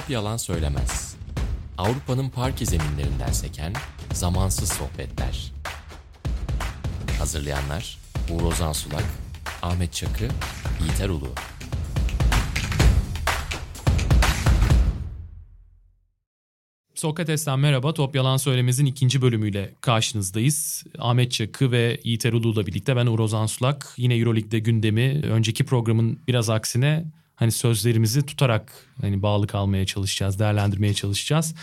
Top Yalan Söylemez. Avrupa'nın parke zeminlerinden seken zamansız sohbetler. Hazırlayanlar Uğur Ozan Sulak, Ahmet Çakı, Pierre. Sokrates'ten merhaba. Top Yalan Söylemez'in ikinci bölümüyle karşınızdayız. Ahmet Çakı ve Yiğit Erulu'yla birlikte ben Uğur Ozan Sulak. Yine EuroLeague'de gündemi önceki programın biraz aksine sözlerimizi tutarak bağlı kalmaya çalışacağız, değerlendirmeye çalışacağız.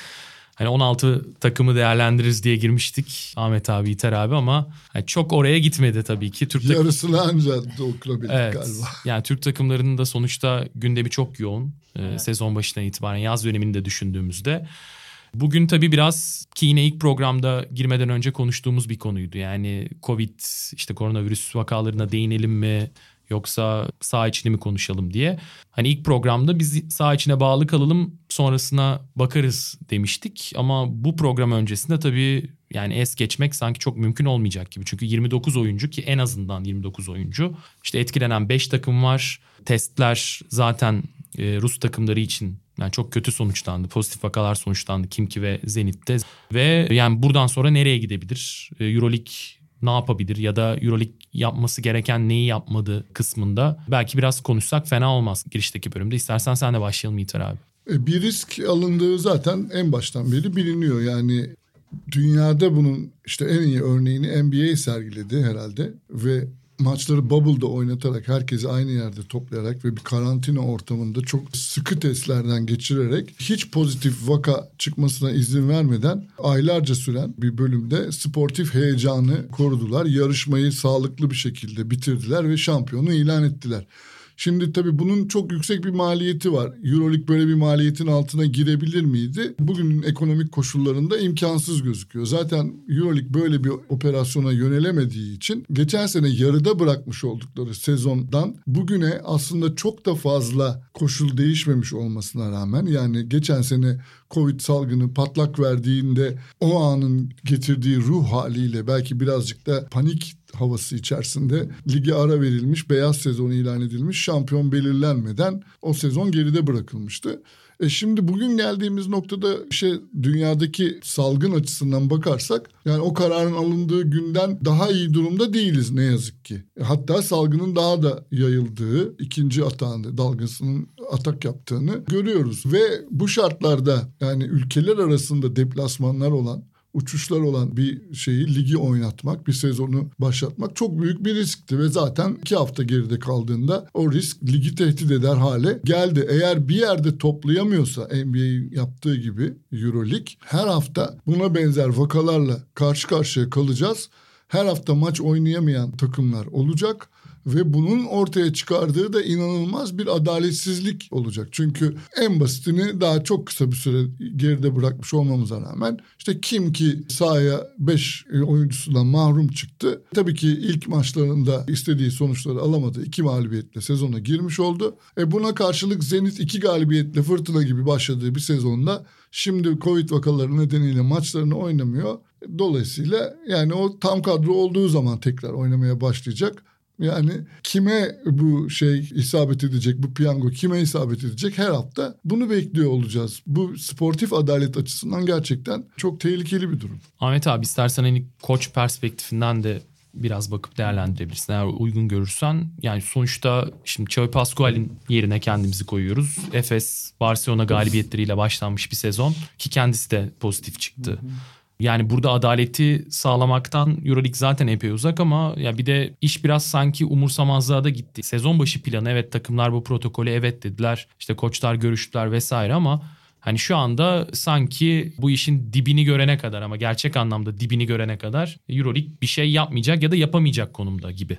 16 takımı değerlendiririz diye girmiştik Ahmet abi, Yiğit abi ama çok oraya gitmedi tabii ki. Yarısını ancak dokunabildik galiba. Yani Türk takımlarının da sonuçta gündemi çok yoğun. Evet. Sezon başına itibaren yaz dönemini de düşündüğümüzde. Bugün tabii biraz ki yine ilk programda girmeden önce konuştuğumuz bir konuydu. Yani Covid, koronavirüs vakalarına değinelim mi yoksa saha içini mi konuşalım diye. İlk programda biz saha içine bağlı kalalım, sonrasına bakarız demiştik. Ama bu program öncesinde tabii es geçmek sanki çok mümkün olmayacak gibi. Çünkü 29 oyuncu ki en azından 29 oyuncu. Etkilenen 5 takım var. Testler zaten Rus takımları için çok kötü sonuçlandı. Pozitif vakalar sonuçlandı Kimki ve Zenit'te. Ve buradan sonra nereye gidebilir? EuroLeague ne yapabilir? Ya da EuroLeague yapması gereken neyi yapmadı kısmında belki biraz konuşsak fena olmaz girişteki bölümde. İstersen sen de başlayalım Yiğit abi. Bir risk alındığı zaten en baştan beri biliniyor. Yani dünyada bunun en iyi örneğini NBA sergiledi herhalde ve maçları bubble'da oynatarak, herkesi aynı yerde toplayarak ve bir karantina ortamında çok sıkı testlerden geçirerek hiç pozitif vaka çıkmasına izin vermeden aylarca süren bir bölümde sportif heyecanı korudular. Yarışmayı sağlıklı bir şekilde bitirdiler ve şampiyonu ilan ettiler. Şimdi tabii bunun çok yüksek bir maliyeti var. EuroLeague böyle bir maliyetin altına girebilir miydi? Bugünün ekonomik koşullarında imkansız gözüküyor. Zaten EuroLeague böyle bir operasyona yönelemediği için geçen sene yarıda bırakmış oldukları sezondan bugüne aslında çok da fazla koşul değişmemiş olmasına rağmen, yani geçen sene Covid salgını patlak verdiğinde o anın getirdiği ruh haliyle belki birazcık da panik havası içerisinde lige ara verilmiş, beyaz sezonu ilan edilmiş, şampiyon belirlenmeden o sezon geride bırakılmıştı. Şimdi bugün geldiğimiz noktada dünyadaki salgın açısından bakarsak o kararın alındığı günden daha iyi durumda değiliz ne yazık ki. Hatta salgının daha da yayıldığı, ikinci atağında dalgasının atak yaptığını görüyoruz. Ve bu şartlarda ülkeler arasında deplasmanlar olan, uçuşlar olan bir ligi oynatmak, bir sezonu başlatmak çok büyük bir riskti ve zaten 2 hafta geride kaldığında o risk ligi tehdit eder hale geldi. Eğer bir yerde toplayamıyorsa NBA'nin yaptığı gibi EuroLeague, her hafta buna benzer vakalarla karşı karşıya kalacağız. Her hafta maç oynayamayan takımlar olacak. Ve bunun ortaya çıkardığı da inanılmaz bir adaletsizlik olacak. Çünkü en basitini daha çok kısa bir süre geride bırakmış olmamıza rağmen Kimki sahaya 5 oyuncusundan mahrum çıktı. Tabii ki ilk maçlarında istediği sonuçları alamadı. 2 mağlubiyetle sezona girmiş oldu. Buna karşılık Zenit 2 galibiyetle fırtına gibi başladığı bir sezonda şimdi Covid vakaları nedeniyle maçlarını oynamıyor. Dolayısıyla o tam kadro olduğu zaman tekrar oynamaya başlayacak. Yani kime bu isabet edecek, bu piyango kime isabet edecek, her hafta bunu bekliyor olacağız. Bu sportif adalet açısından gerçekten çok tehlikeli bir durum. Ahmet abi, istersen koç perspektifinden de biraz bakıp değerlendirebilirsin eğer uygun görürsen. Sonuçta şimdi Xavi Pascual'in yerine kendimizi koyuyoruz. Efes, Barcelona galibiyetleriyle başlanmış bir sezon ki kendisi de pozitif çıktı. Hı hı. Burada adaleti sağlamaktan EuroLeague zaten epey uzak ama bir de iş biraz sanki umursamazlığa da gitti. Sezon başı planı, evet takımlar bu protokolü evet dediler. Koçlar görüştüler vesaire ama şu anda sanki bu işin dibini görene kadar, ama gerçek anlamda dibini görene kadar EuroLeague bir şey yapmayacak ya da yapamayacak konumda gibi.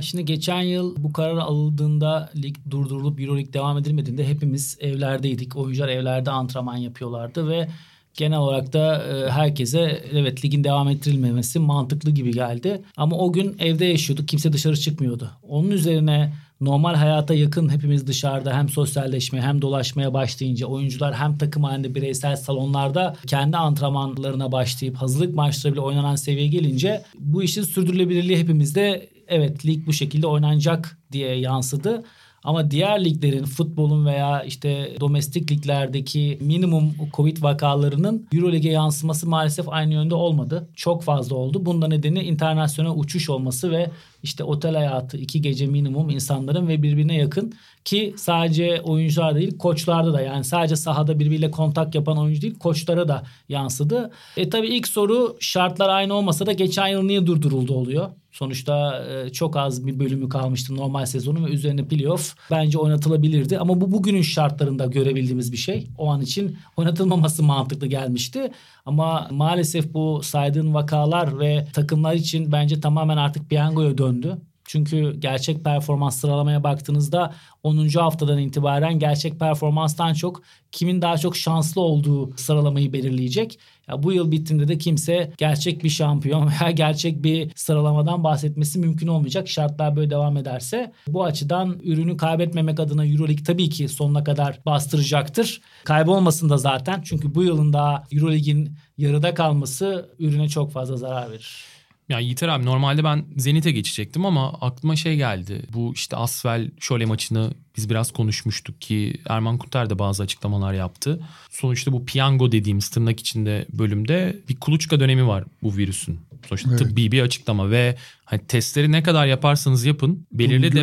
Şimdi geçen yıl bu karar alındığında lig durdurulup EuroLeague devam edilmediğinde hepimiz evlerdeydik. Oyuncular evlerde antrenman yapıyorlardı ve genel olarak da herkese evet ligin devam ettirilmemesi mantıklı gibi geldi. Ama o gün evde yaşıyorduk. Kimse dışarı çıkmıyordu. Onun üzerine normal hayata yakın hepimiz dışarıda hem sosyalleşmeye hem dolaşmaya başlayınca oyuncular hem takım halinde bireysel salonlarda kendi antrenmanlarına başlayıp hazırlık maçları bile oynanan seviyeye gelince bu işin sürdürülebilirliği hepimizde evet lig bu şekilde oynanacak diye yansıdı. Ama diğer liglerin, futbolun veya işte domestik liglerdeki minimum Covid vakalarının EuroLeague'e yansıması maalesef aynı yönde olmadı. Çok fazla oldu. Bunda nedeni internasyonel uçuş olması ve işte otel hayatı, 2 gece minimum insanların ve birbirine yakın, ki sadece oyuncular değil koçlarda da, yani sadece sahada birbiriyle kontak yapan oyuncu değil koçlara da yansıdı. Tabii ilk soru, şartlar aynı olmasa da geçen yıl niye durduruldu oluyor. Sonuçta çok az bir bölümü kalmıştı normal sezonun ve üzerine playoff bence oynatılabilirdi. Ama bu bugünün şartlarında görebildiğimiz bir şey. O an için oynatılmaması mantıklı gelmişti. Ama maalesef bu saydığın vakalar ve takımlar için bence tamamen artık piyangoya döndü. Çünkü gerçek performans sıralamaya baktığınızda 10. haftadan itibaren gerçek performanstan çok kimin daha çok şanslı olduğu sıralamayı belirleyecek. Ya bu yıl bittiğinde de kimse gerçek bir şampiyon veya gerçek bir sıralamadan bahsetmesi mümkün olmayacak. Şartlar böyle devam ederse bu açıdan ürünü kaybetmemek adına EuroLeague tabii ki sonuna kadar bastıracaktır. Kaybolmasın da zaten, çünkü bu yılın daha EuroLeague'in yarıda kalması ürüne çok fazla zarar verir. Ya Yiğiter abi, normalde ben Zenit'e geçecektim ama aklıma şey geldi. Bu işte Asvel Şole maçını biz biraz konuşmuştuk ki Erman Kunter de bazı açıklamalar yaptı. Sonuçta bu piyango dediğimiz tırnak içinde bölümde bir kuluçka dönemi var bu virüsün. Sonuçta evet, tıbbi bir açıklama ve hani testleri ne kadar yaparsanız yapın belirli de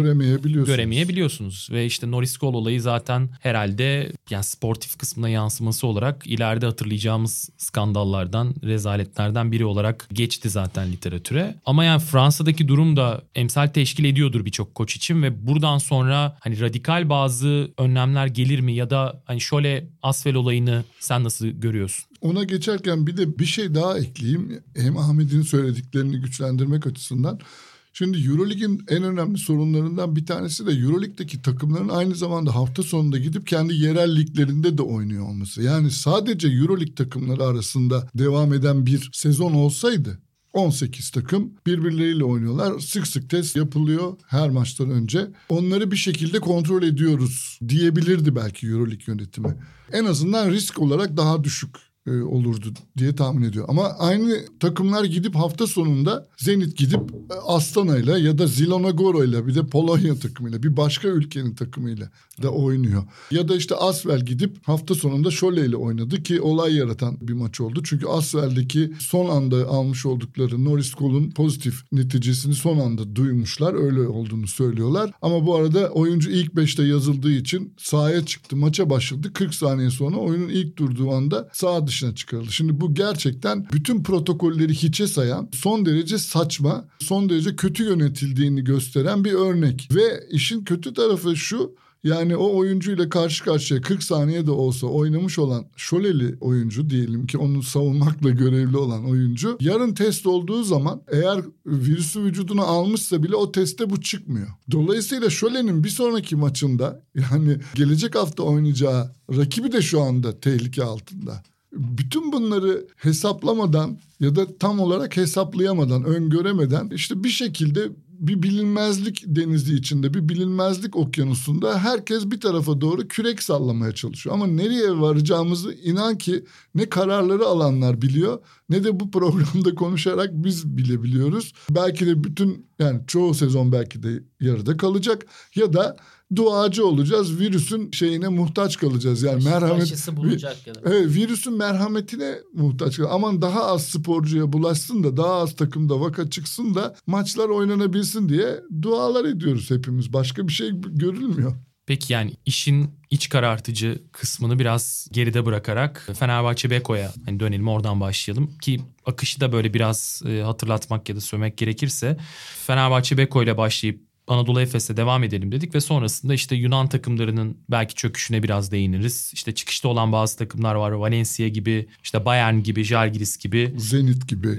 göremeyebiliyorsunuz. Ve işte Norris Cole olayı zaten herhalde yani sportif kısmına yansıması olarak ileride hatırlayacağımız skandallardan, rezaletlerden biri olarak geçti zaten literatüre. Ama yani Fransa'daki durum da emsal teşkil ediyordur birçok koç için ve buradan sonra hani radikal bazı önlemler gelir mi ya da hani şöyle Asvel olayını sen nasıl görüyorsun? Ona geçerken bir de bir şey daha ekleyeyim. Hem Ahmet'in söylediklerini güçlendirmek açısından. Şimdi EuroLeague'in en önemli sorunlarından bir tanesi de EuroLeague'deki takımların aynı zamanda hafta sonunda gidip kendi yerel liglerinde de oynuyor olması. Yani sadece EuroLeague takımları arasında devam eden bir sezon olsaydı 18 takım birbirleriyle oynuyorlar. Sık sık test yapılıyor her maçtan önce. Onları bir şekilde kontrol ediyoruz diyebilirdi belki EuroLeague yönetimi. En azından risk olarak daha düşük olurdu diye tahmin ediyor. Ama aynı takımlar gidip hafta sonunda Zenit gidip Astana'yla ya da Zilonagore'yla, bir de Polonya takımıyla, bir başka ülkenin takımıyla da oynuyor. Ya da işte Asvel gidip hafta sonunda Şole'yle oynadı ki olay yaratan bir maç oldu. Çünkü Asvel'deki son anda almış oldukları Norris Cole'un pozitif neticesini son anda duymuşlar. Öyle olduğunu söylüyorlar. Ama bu arada oyuncu ilk 5'te yazıldığı için sahaya çıktı. Maça başladı. 40 saniye sonra oyunun ilk durduğu anda sağ dışına çıkarıldı. Şimdi bu gerçekten bütün protokolleri hiçe sayan, son derece saçma, son derece kötü yönetildiğini gösteren bir örnek. Ve işin kötü tarafı şu, yani o oyuncuyla karşı karşıya 40 saniye de olsa oynamış olan Şoleli oyuncu, diyelim ki onu savunmakla görevli olan oyuncu, yarın test olduğu zaman eğer virüsü vücuduna almışsa bile o testte bu çıkmıyor. Dolayısıyla Şole'nin bir sonraki maçında, yani gelecek hafta oynayacağı rakibi de şu anda tehlike altında. Bütün bunları hesaplamadan ya da tam olarak hesaplayamadan, öngöremeden işte bir şekilde bir bilinmezlik denizi içinde, bir bilinmezlik okyanusunda herkes bir tarafa doğru kürek sallamaya çalışıyor. Ama nereye varacağımızı inan ki ne kararları alanlar biliyor ne de bu programda konuşarak biz bile biliyoruz. Belki de bütün, yani çoğu sezon belki de yarıda kalacak ya da duacı olacağız, virüsün şeyine muhtaç kalacağız. Yani merhamet bulacak ya da. Evet, virüsün merhametine muhtaç kalacağız. Aman daha az sporcuya bulaşsın da daha az takımda vaka çıksın da maçlar oynanabilsin diye dualar ediyoruz hepimiz. Başka bir şey görülmüyor. Peki yani işin iç karartıcı kısmını biraz geride bırakarak Fenerbahçe Beko'ya hani dönelim, oradan başlayalım ki akışı da böyle biraz hatırlatmak ya da söylemek gerekirse Fenerbahçe Beko ile başlayıp Anadolu Efes'e devam edelim dedik ve sonrasında işte Yunan takımlarının belki çöküşüne biraz değiniriz. İşte çıkışta olan bazı takımlar var. Valencia gibi, işte Bayern gibi, Žalgiris gibi.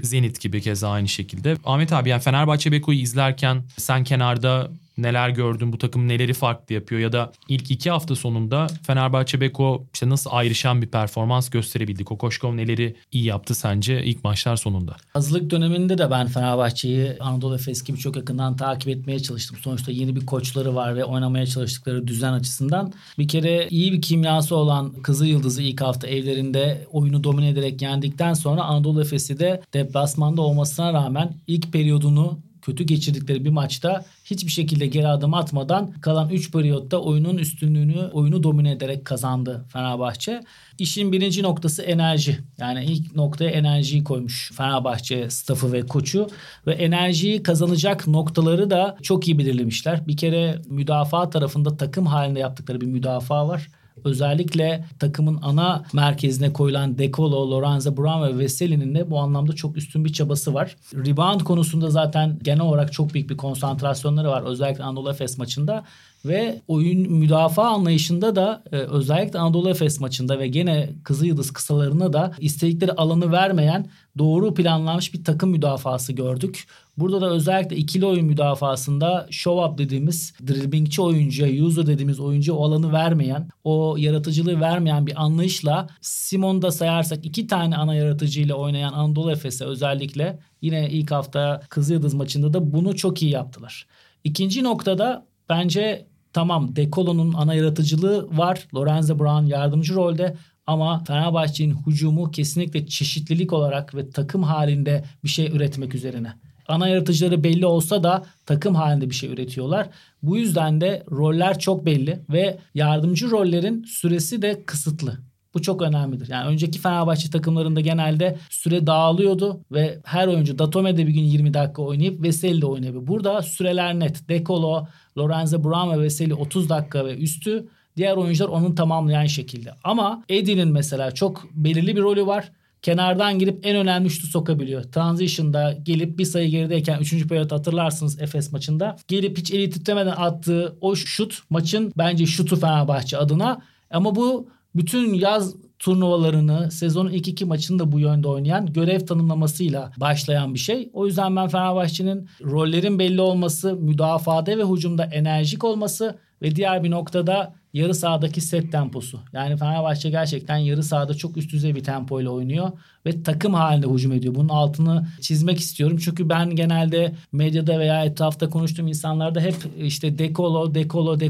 Zenit gibi keza aynı şekilde. Ahmet abi, yani Fenerbahçe Beko'yu izlerken sen kenarda neler gördün, bu takım neleri farklı yapıyor ya da ilk 2 hafta sonunda Fenerbahçe Beko işte nasıl ayrışan bir performans gösterebildi? Kokoşkov neleri iyi yaptı sence ilk maçlar sonunda? Hazırlık döneminde de ben Fenerbahçe'yi Anadolu Efes gibi çok yakından takip etmeye çalıştım. Sonuçta yeni bir koçları var ve oynamaya çalıştıkları düzen açısından. Bir kere iyi bir kimyası olan Kızılyıldız'ı ilk hafta evlerinde oyunu domine ederek yendikten sonra Anadolu Efes'i de deplasmanda olmasına rağmen ilk periyodunu kötü geçirdikleri bir maçta hiçbir şekilde geri adım atmadan kalan 3 periyotta oyunun üstünlüğünü, oyunu domine ederek kazandı Fenerbahçe. İşin birinci noktası enerji. Yani ilk noktaya enerjiyi koymuş Fenerbahçe staffı ve koçu ve enerjiyi kazanacak noktaları da çok iyi belirlemişler. Bir kere müdafaa tarafında takım halinde yaptıkları bir müdafaa var. Özellikle takımın ana merkezine koyulan De Colo, Lorenzo Brown ve Veseli'nin de bu anlamda çok üstün bir çabası var. Rebound konusunda zaten genel olarak çok büyük bir konsantrasyonları var. Özellikle Anadolu Efes maçında ve oyun müdafaa anlayışında da özellikle Anadolu Efes maçında ve gene Kızılyıldız kısalarına da istedikleri alanı vermeyen doğru planlanmış bir takım müdafası gördük. Burada da özellikle ikili oyun müdafasında show up dediğimiz dribbingçi oyuncuya, user dediğimiz oyuncuya o alanı vermeyen, o yaratıcılığı vermeyen bir anlayışla Simon'da sayarsak 2 tane ana yaratıcıyla oynayan Anadolu Efes'e özellikle yine ilk hafta Kızılyıldız maçında da bunu çok iyi yaptılar. İkinci noktada bence tamam De Colo'nun ana yaratıcılığı var. Lorenzo Brown yardımcı rolde. Ama Fenerbahçe'nin hücumu kesinlikle çeşitlilik olarak ve takım halinde bir şey üretmek üzerine. Ana yaratıcıları belli olsa da takım halinde bir şey üretiyorlar. Bu yüzden de roller çok belli ve yardımcı rollerin süresi de kısıtlı. Bu çok önemlidir. Yani önceki Fenerbahçe takımlarında genelde süre dağılıyordu ve her oyuncu Datome'de bir gün 20 dakika oynayıp Veseli'de oynayabiliyor. Burada süreler net. De Colo, Lorenzo Brown ve Veseli 30 dakika ve üstü. Diğer oyuncular onun tamamlayan şekilde. Ama Edin'in mesela çok belirli bir rolü var. Kenardan girip en önemli şutu sokabiliyor. Transition'da gelip bir sayı gerideyken 3. periyot hatırlarsınız Efes maçında. Gelip hiç eli titlemeden attığı o şut maçın bence şutu Fenerbahçe adına. Ama bu bütün yaz turnuvalarını, sezonun ilk 2 maçını da bu yönde oynayan görev tanımlamasıyla başlayan bir şey. O yüzden ben Fenerbahçe'nin rollerin belli olması, müdafada ve hücumda enerjik olması ve diğer bir noktada yarı sahadaki set temposu. Yani Fenerbahçe gerçekten yarı sahada çok üst düzey bir tempoyla oynuyor ve takım halinde hücum ediyor. Bunun altını çizmek istiyorum. Çünkü ben genelde medyada veya etrafta konuştuğum insanlarda hep işte De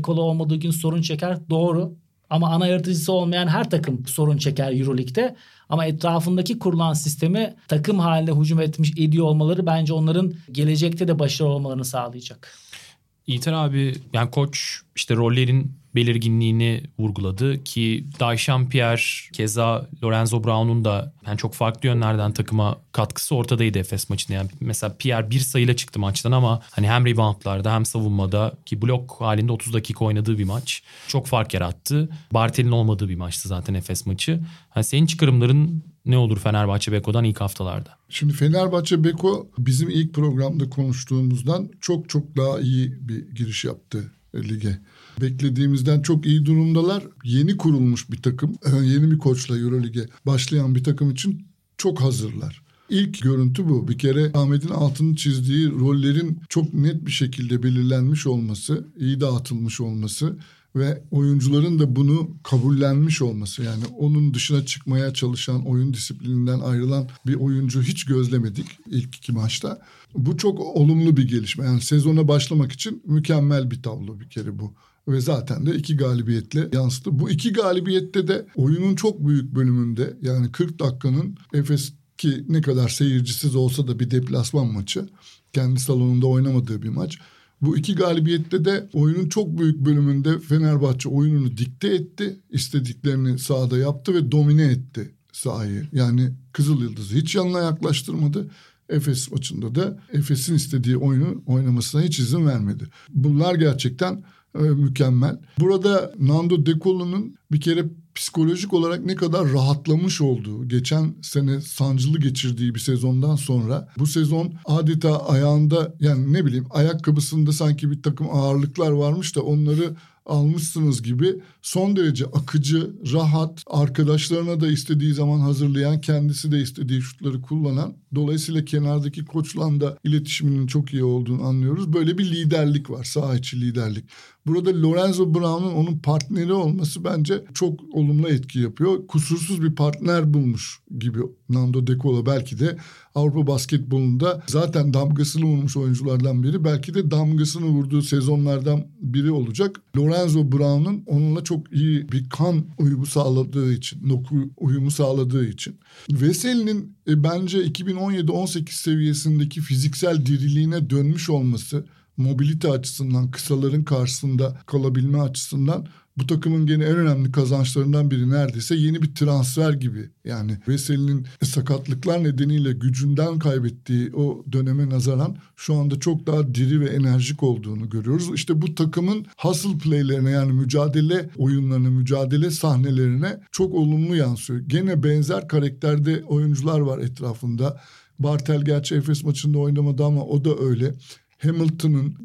Colo olmadığı gün sorun çeker. Doğru. Ama ana yaratıcısı olmayan her takım sorun çeker EuroLeague'de. Ama etrafındaki kurulan sistemi takım halinde hücum ediyor olmaları bence onların gelecekte de başarılı olmalarını sağlayacak. İlter abi, yani koç işte rollerin belirginliğini vurguladı ki Dayşan Pierre, keza Lorenzo Brown'un da yani çok farklı yönlerden takıma katkısı ortadaydı Efes maçında. Yani mesela Pierre 1 sayıyla çıktı maçtan ama hani hem reboundlarda hem savunmada ki blok halinde 30 dakika oynadığı bir maç çok fark yarattı. Bartel'in olmadığı bir maçtı zaten Efes maçı. Hani senin çıkarımların ne olur Fenerbahçe Beko'dan ilk haftalarda? Şimdi Fenerbahçe Beko bizim ilk programda konuştuğumuzdan çok çok daha iyi bir giriş yaptı lige. Beklediğimizden çok iyi durumdalar. Yeni kurulmuş bir takım, yeni bir koçla EuroLeague'e başlayan bir takım için çok hazırlar. İlk görüntü bu. Bir kere Ahmet'in altını çizdiği rollerin çok net bir şekilde belirlenmiş olması, iyi dağıtılmış olması ve oyuncuların da bunu kabullenmiş olması. Yani onun dışına çıkmaya çalışan, oyun disiplininden ayrılan bir oyuncu hiç gözlemedik ilk 2 maçta. Bu çok olumlu bir gelişme. Yani sezona başlamak için mükemmel bir tablo bir kere bu. Ve zaten de 2 galibiyetle yansıdı. Bu 2 galibiyette de oyunun çok büyük bölümünde, yani 40 dakikanın Efes ki ne kadar seyircisiz olsa da bir deplasman maçı, kendi salonunda oynamadığı bir maç. Bu 2 galibiyette de oyunun çok büyük bölümünde Fenerbahçe oyununu dikte etti. İstediklerini sahada yaptı ve domine etti sahayı. Yani Kızılyıldız'ı hiç yanına yaklaştırmadı. Efes maçında da Efes'in istediği oyunu oynamasına hiç izin vermedi. Bunlar gerçekten mükemmel. Burada Nando De Colo'nun bir kere psikolojik olarak ne kadar rahatlamış olduğu, geçen sene sancılı geçirdiği bir sezondan sonra bu sezon adeta ayağında, yani ne bileyim, ayakkabısında sanki bir takım ağırlıklar varmış da onları almışsınız gibi son derece akıcı, rahat, arkadaşlarına da istediği zaman hazırlayan, kendisi de istediği şutları kullanan, dolayısıyla kenardaki koçla da iletişiminin çok iyi olduğunu anlıyoruz. Böyle bir liderlik var, saha içi liderlik. Burada Lorenzo Brown'un onun partneri olması bence çok olumlu etki yapıyor. Kusursuz bir partner bulmuş gibi Nando De Colo belki de Avrupa basketbolunda zaten damgasını vurmuş oyunculardan biri. Belki de damgasını vurduğu sezonlardan biri olacak. Lorenzo Brown'un onunla çok iyi bir kan uyumu sağladığı için, doku uyumu sağladığı için. Veseli'nin bence 2017-18 seviyesindeki fiziksel diriliğine dönmüş olması, mobilite açısından, kısaların karşısında kalabilme açısından bu takımın gene en önemli kazançlarından biri, neredeyse yeni bir transfer gibi. Yani Veseli'nin sakatlıklar nedeniyle gücünden kaybettiği o döneme nazaran şu anda çok daha diri ve enerjik olduğunu görüyoruz. İşte bu takımın hustle play'lerine, yani mücadele oyunlarına, mücadele sahnelerine çok olumlu yansıyor. Gene benzer karakterde oyuncular var etrafında. Bartel gerçi Efes maçında oynamadı ama o da öyle. Hamilton'ın,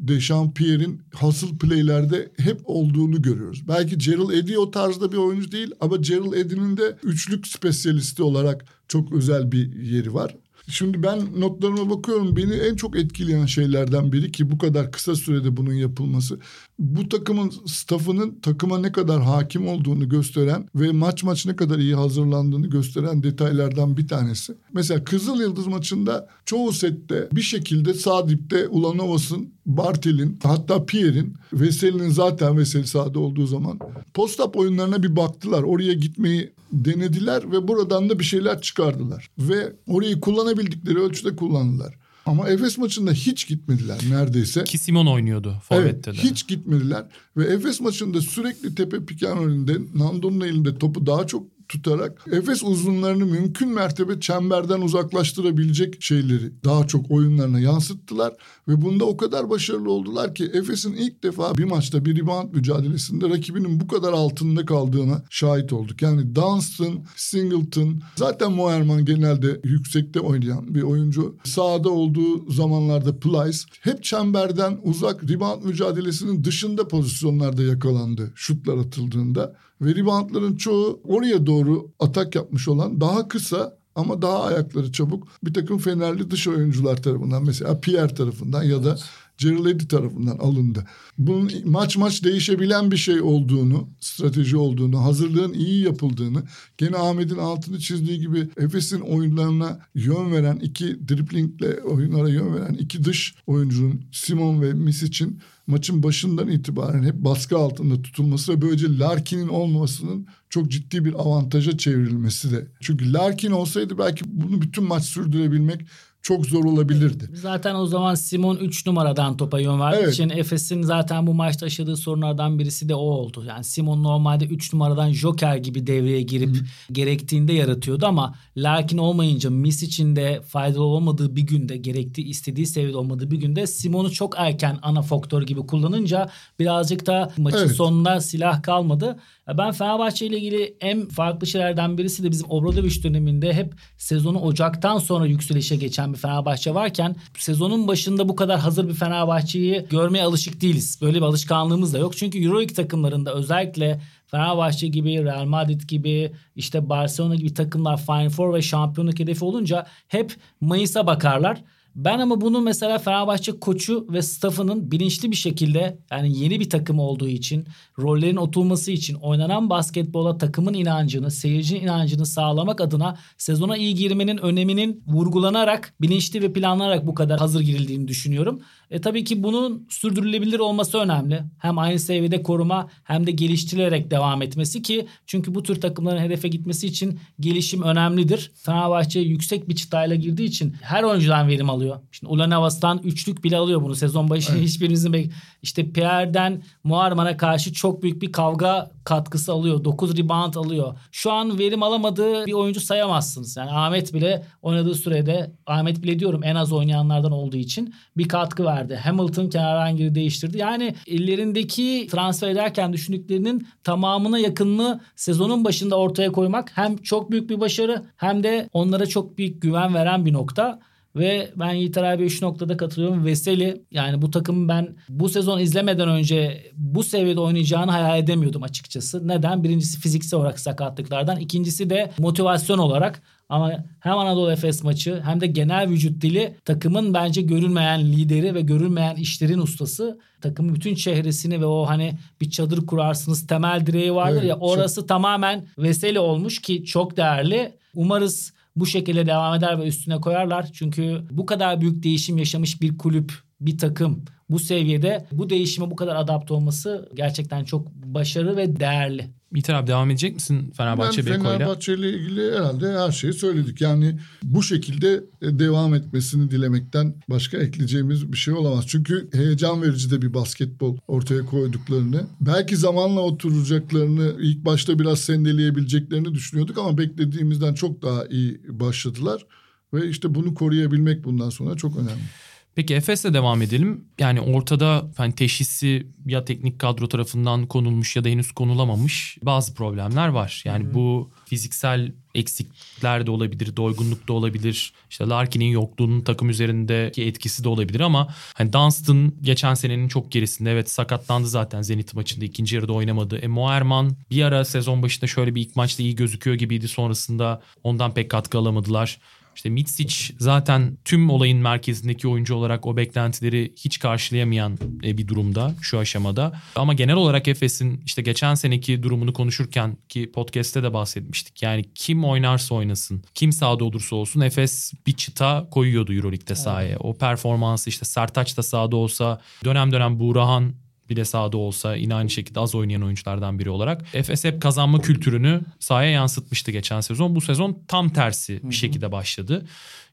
Pierre'in hustle play'lerde hep olduğunu görüyoruz. Belki Gerald Eddy o tarzda bir oyuncu değil ama Gerald Eddy'nin de üçlük spesyalisti olarak çok özel bir yeri var. Şimdi ben notlarıma bakıyorum. Beni en çok etkileyen şeylerden biri, ki bu kadar kısa sürede bunun yapılması, bu takımın staffının takıma ne kadar hakim olduğunu gösteren ve maç ne kadar iyi hazırlandığını gösteren detaylardan bir tanesi. Mesela Kızılyıldız maçında çoğu sette bir şekilde sağ dipte Ulanovas'ın, Bartel'in, hatta Pierre'in, Veseli'nin, zaten Veseli sahada olduğu zaman post-up oyunlarına bir baktılar. Oraya gitmeyi denediler ve buradan da bir şeyler çıkardılar. Ve orayı kullanabildikleri ölçüde kullandılar. Ama Efes maçında hiç gitmediler neredeyse. Ki Simon oynuyordu forvette de. Evet, hiç gitmediler. Ve Efes maçında sürekli Tepe Piken önünde, Nando'nun elinde topu daha çok tutarak Efes uzunlarını mümkün mertebe çemberden uzaklaştırabilecek şeyleri daha çok oyunlarına yansıttılar ve bunda o kadar başarılı oldular ki Efes'in ilk defa bir maçta bir rebound mücadelesinde rakibinin bu kadar altında kaldığına şahit olduk. Yani Dunstan, Singleton, zaten Moerman genelde yüksekte oynayan bir oyuncu, sahada olduğu zamanlarda Plyce hep çemberden uzak, rebound mücadelesinin dışında pozisyonlarda yakalandı şutlar atıldığında. Ve reboundların çoğu oraya doğru atak yapmış olan, daha kısa ama daha ayakları çabuk bir takım Fenerli dış oyuncular tarafından, mesela Pierre tarafından ya da Gerald Eddy tarafından alındı. Bunun maç değişebilen bir şey olduğunu, strateji olduğunu, hazırlığın iyi yapıldığını, gene Ahmet'in altını çizdiği gibi Efes'in oyunlarına yön veren iki driplingle oyunlara yön veren iki dış oyuncunun, Simon ve Misic'in maçın başından itibaren hep baskı altında tutulması ve böylece Larkin'in olmamasının çok ciddi bir avantaja çevrilmesi de. Çünkü Larkin olsaydı belki bunu bütün maç sürdürebilmek çok zor olabilirdi. Zaten o zaman Simon 3 numaradan topa yön verdiği için Efes'in zaten bu maçta yaşadığı sorunlardan birisi de o oldu. Yani Simon normalde 3 numaradan joker gibi devreye girip gerektiğinde yaratıyordu ama Larkin olmayınca, Mis için de faydalı olmadığı bir günde, gerektiği, istediği seviyede olmadığı bir günde Simon'u çok erken ana faktör gibi kullanınca birazcık da maçın sonunda silah kalmadı. Ben Fenerbahçe ile ilgili en farklı şeylerden birisi de bizim Obradoviç döneminde hep sezonu Ocak'tan sonra yükselişe geçen bir Fenerbahçe varken sezonun başında bu kadar hazır bir Fenerbahçe'yi görmeye alışık değiliz. Böyle bir alışkanlığımız da yok. Çünkü EuroLeague takımlarında özellikle Fenerbahçe gibi, Real Madrid gibi, işte Barcelona gibi takımlar Final Four ve şampiyonluk hedefi olunca hep Mayıs'a bakarlar. Ben ama bunu mesela Fenerbahçe koçu ve staffının bilinçli bir şekilde, yani yeni bir takım olduğu için, rollerin oturması için, oynanan basketbola takımın inancını, seyircinin inancını sağlamak adına sezona iyi girmenin öneminin vurgulanarak, bilinçli ve planlanarak bu kadar hazır girildiğini düşünüyorum. Tabii ki bunun sürdürülebilir olması önemli. Hem aynı seviyede koruma hem de geliştirilerek devam etmesi, ki çünkü bu tür takımların hedefe gitmesi için gelişim önemlidir. Fenerbahçe yüksek bir çıtayla girdiği için her oyuncudan verim alıyor. Şimdi Ulanovas'tan üçlük bile alıyor bunu. Sezon başında hiçbirinizin işte Pierre'den Moerman'a karşı çok büyük bir kavga katkısı alıyor. 9 rebound alıyor. Şu an verim alamadığı bir oyuncu sayamazsınız. Yani Ahmet bile oynadığı sürede, Ahmet bile diyorum en az oynayanlardan olduğu için, bir katkı verdi. Hamilton kenardan geri değiştirdi. Yani ellerindeki transfer ederken düşündüklerinin tamamına yakınını sezonun başında ortaya koymak hem çok büyük bir başarı hem de onlara çok büyük güven veren bir nokta. Ve ben Yiğit abiye şu noktada katılıyorum. Veseli, yani bu takımı ben bu sezon izlemeden önce bu seviyede oynayacağını hayal edemiyordum açıkçası. Neden? Birincisi fiziksel olarak sakatlıklardan. İkincisi de motivasyon olarak. Ama hem Anadolu Efes maçı hem de genel vücut dili, takımın bence görünmeyen lideri ve görünmeyen işlerin ustası. Takımın bütün çehresini ve o hani bir çadır kurarsınız temel direği vardır, orası tamamen Veseli olmuş ki çok değerli. Umarız bu şekilde devam eder ve üstüne koyarlar. Çünkü bu kadar büyük değişim yaşamış bir kulüp, bir takım bu seviyede bu değişime bu kadar adapte olması gerçekten çok başarı ve değerli. İtir abi, devam edecek misin Fenerbahçe Beko'yla? Ben Fenerbahçe ile ilgili herhalde her şeyi söyledik. Yani bu şekilde devam etmesini dilemekten başka ekleyeceğimiz bir şey olamaz. Çünkü heyecan verici de bir basketbol ortaya koyduklarını, belki zamanla oturacaklarını, ilk başta biraz sendeleyebileceklerini düşünüyorduk ama beklediğimizden çok daha iyi başladılar. Ve işte bunu koruyabilmek bundan sonra çok önemli. Peki Efes'le devam edelim. Yani ortada teşhisi ya teknik kadro tarafından konulmuş ya da henüz konulamamış bazı problemler var. Yani bu fiziksel eksiklikler de olabilir, doygunluk da olabilir. İşte Larkin'in yokluğunun takım üzerindeki etkisi de olabilir ama Dunstan geçen senenin çok gerisinde. Evet, sakatlandı zaten Zenit maçında, ikinci yarıda oynamadı. Moerman bir ara sezon başında şöyle bir ilk maçta iyi gözüküyor gibiydi. Sonrasında ondan pek katkı alamadılar. İşte Misic zaten tüm olayın merkezindeki oyuncu olarak o beklentileri hiç karşılayamayan bir durumda şu aşamada. Ama genel olarak Efes'in işte geçen seneki durumunu konuşurken ki podcast'te de bahsetmiştik. Yani kim oynarsa oynasın, kim sahada olursa olsun Efes bir çıta koyuyordu EuroLeague'de sahaya. Evet. O performansı işte Sertaç da sahada olsa, dönem dönem Buğrahan bile sahada olsa, yine aynı şekilde az oynayan oyunculardan biri olarak Efes hep kazanma kültürünü sahaya yansıtmıştı geçen sezon. Bu sezon tam tersi bir şekilde başladı.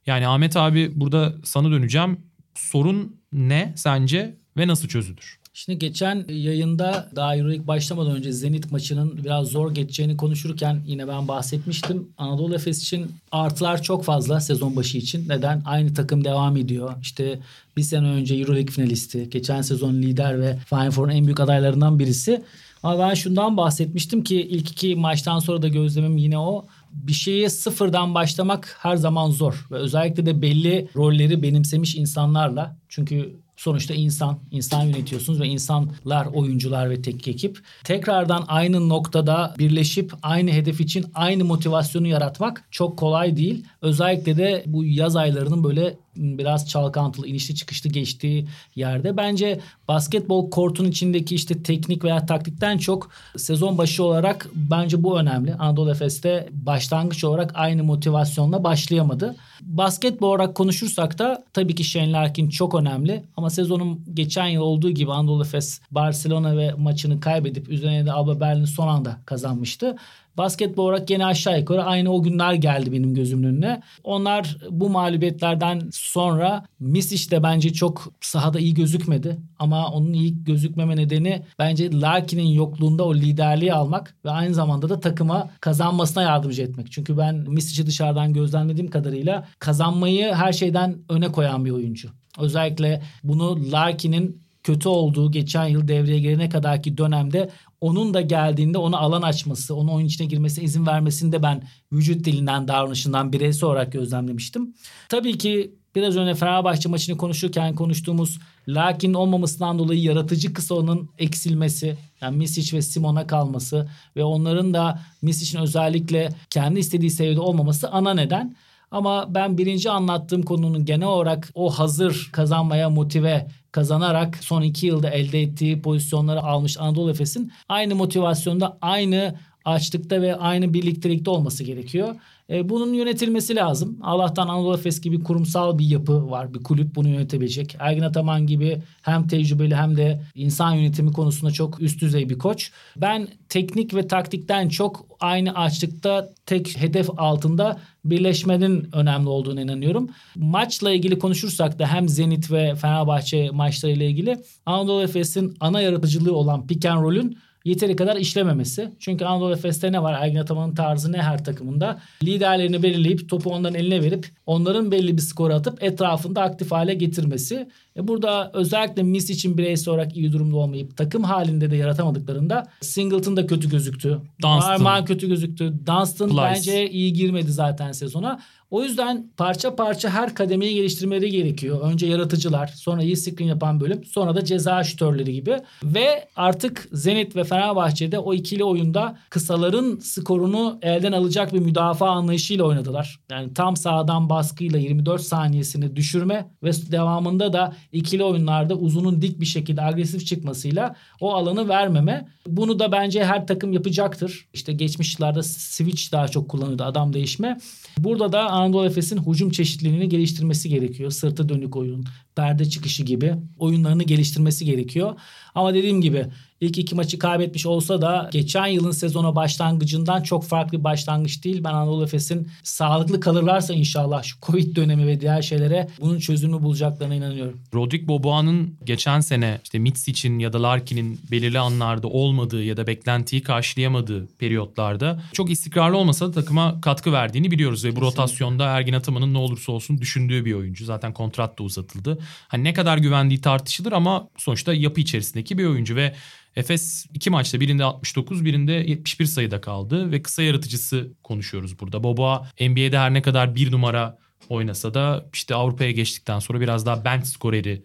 Yani Ahmet abi, burada sana döneceğim. Sorun ne sence ve nasıl çözülür? Şimdi geçen yayında daha EuroLeague başlamadan önce Zenit maçının biraz zor geçeceğini konuşurken yine ben bahsetmiştim. Anadolu Efes için artılar çok fazla sezon başı için. Neden? Aynı takım devam ediyor. İşte bir sene önce EuroLeague finalisti, geçen sezon lider ve Final Four'un en büyük adaylarından birisi. Ama ben şundan bahsetmiştim ki ilk iki maçtan sonra da gözlemim yine o. Bir şeye sıfırdan başlamak her zaman zor. Ve özellikle de belli rolleri benimsemiş insanlarla. Çünkü sonuçta insan yönetiyorsunuz ve insanlar, oyuncular ve teknik ekip. Tekrardan aynı noktada birleşip aynı hedef için aynı motivasyonu yaratmak çok kolay değil. Özellikle de bu yaz aylarının böyle biraz çalkantılı, inişli çıkışlı geçtiği yerde bence basketbol kortun içindeki işte teknik veya taktikten çok sezon başı olarak bence bu önemli. Anadolu Efes'te başlangıç olarak aynı motivasyonla başlayamadı. Basketbol olarak konuşursak da tabii ki Shane Larkin çok önemli ama sezonun geçen yıl olduğu gibi Anadolu Efes Barcelona ve maçını kaybedip üzerine de Alba Berlin son anda kazanmıştı. Basketbol olarak yine aşağı yukarı aynı o günler geldi benim gözümün önüne. Onlar bu mağlubiyetlerden sonra Misic de bence çok sahada iyi gözükmedi. Ama onun iyi gözükmeme nedeni bence Larkin'in yokluğunda o liderliği almak ve aynı zamanda da takıma kazanmasına yardımcı etmek. Çünkü ben Misic'i dışarıdan gözlemlediğim kadarıyla kazanmayı her şeyden öne koyan bir oyuncu. Özellikle bunu Larkin'in kötü olduğu geçen yıl devreye girene kadarki dönemde onun da geldiğinde ona alan açması, onun oyun içine girmesine izin vermesini de ben vücut dilinden, davranışından bireysel olarak gözlemlemiştim. Tabii ki biraz önce Fenerbahçe maçını konuşurken konuştuğumuz Larkin'in olmamasından dolayı yaratıcı kısmının eksilmesi, yani Misic ve Simon'a kalması ve onların da Misic'in özellikle kendi istediği seviyede olmaması ana neden. Ama ben birinci anlattığım konunun genel olarak o hazır kazanmaya motive, kazanarak son 2 yılda elde ettiği pozisyonları almış Anadolu Efes'in aynı motivasyonda, aynı açlıkta ve aynı birliktelikte olması gerekiyor. Bunun yönetilmesi lazım. Allah'tan Anadolu Efes gibi kurumsal bir yapı var. Bir kulüp bunu yönetebilecek. Ergin Ataman gibi hem tecrübeli hem de insan yönetimi konusunda çok üst düzey bir koç. Ben teknik ve taktikten çok aynı açlıkta, tek hedef altında birleşmenin önemli olduğuna inanıyorum. Maçla ilgili konuşursak da hem Zenit ve Fenerbahçe maçlarıyla ilgili Anadolu Efes'in ana yaratıcılığı olan pick and roll'ün yeteri kadar işlememesi. Çünkü Anadolu Efes'te ne var? Ergin Ataman'ın tarzı ne her takımında? Liderlerini belirleyip topu onların eline verip onların belli bir skor atıp etrafında aktif hale getirmesi. Burada özellikle Misic'in bireysel olarak iyi durumda olmayıp takım halinde de yaratamadıklarında Singleton da kötü gözüktü. Moerman kötü gözüktü. Dunstan bence iyi girmedi zaten sezona. O yüzden parça parça her kademeyi geliştirmeleri gerekiyor. Önce yaratıcılar, sonra iyi screen yapan bölüm, sonra da ceza şütörleri gibi. Ve artık Zenit ve Fenerbahçe'de o ikili oyunda kısaların skorunu elden alacak bir müdafaa anlayışıyla oynadılar. Yani tam sahadan baskıyla 24 saniyesini düşürme ve devamında da ikili oyunlarda uzunun dik bir şekilde agresif çıkmasıyla o alanı vermeme. Bunu da bence her takım yapacaktır. İşte geçmiş yıllarda switch daha çok kullanıyordu, adam değişme. Burada da Anadolu Efes'in hücum çeşitliliğini geliştirmesi gerekiyor. Sırtı dönük oyun, perde çıkışı gibi oyunlarını geliştirmesi gerekiyor. Ama dediğim gibi ilk iki maçı kaybetmiş olsa da geçen yılın sezona başlangıcından çok farklı bir başlangıç değil. Ben Anadolu Efes'in sağlıklı kalırlarsa inşallah şu Covid dönemi ve diğer şeylere bunun çözümü bulacaklarına inanıyorum. Rodrik Boboa'nın geçen sene işte Misic'in ya da Larkin'in belirli anlarda olmadığı ya da beklentiyi karşılayamadığı periyotlarda çok istikrarlı olmasa da takıma katkı verdiğini biliyoruz. Ve bu rotasyonda Ergin Ataman'ın ne olursa olsun düşündüğü bir oyuncu. Zaten kontrat da uzatıldı. Hani ne kadar güvendiği tartışılır ama sonuçta yapı içerisindeki bir oyuncu ve Efes iki maçta birinde 69, birinde 71 sayıda kaldı ve kısa yaratıcısı konuşuyoruz burada. Beboa NBA'de her ne kadar bir numara oynasa da işte Avrupa'ya geçtikten sonra biraz daha bench skoreri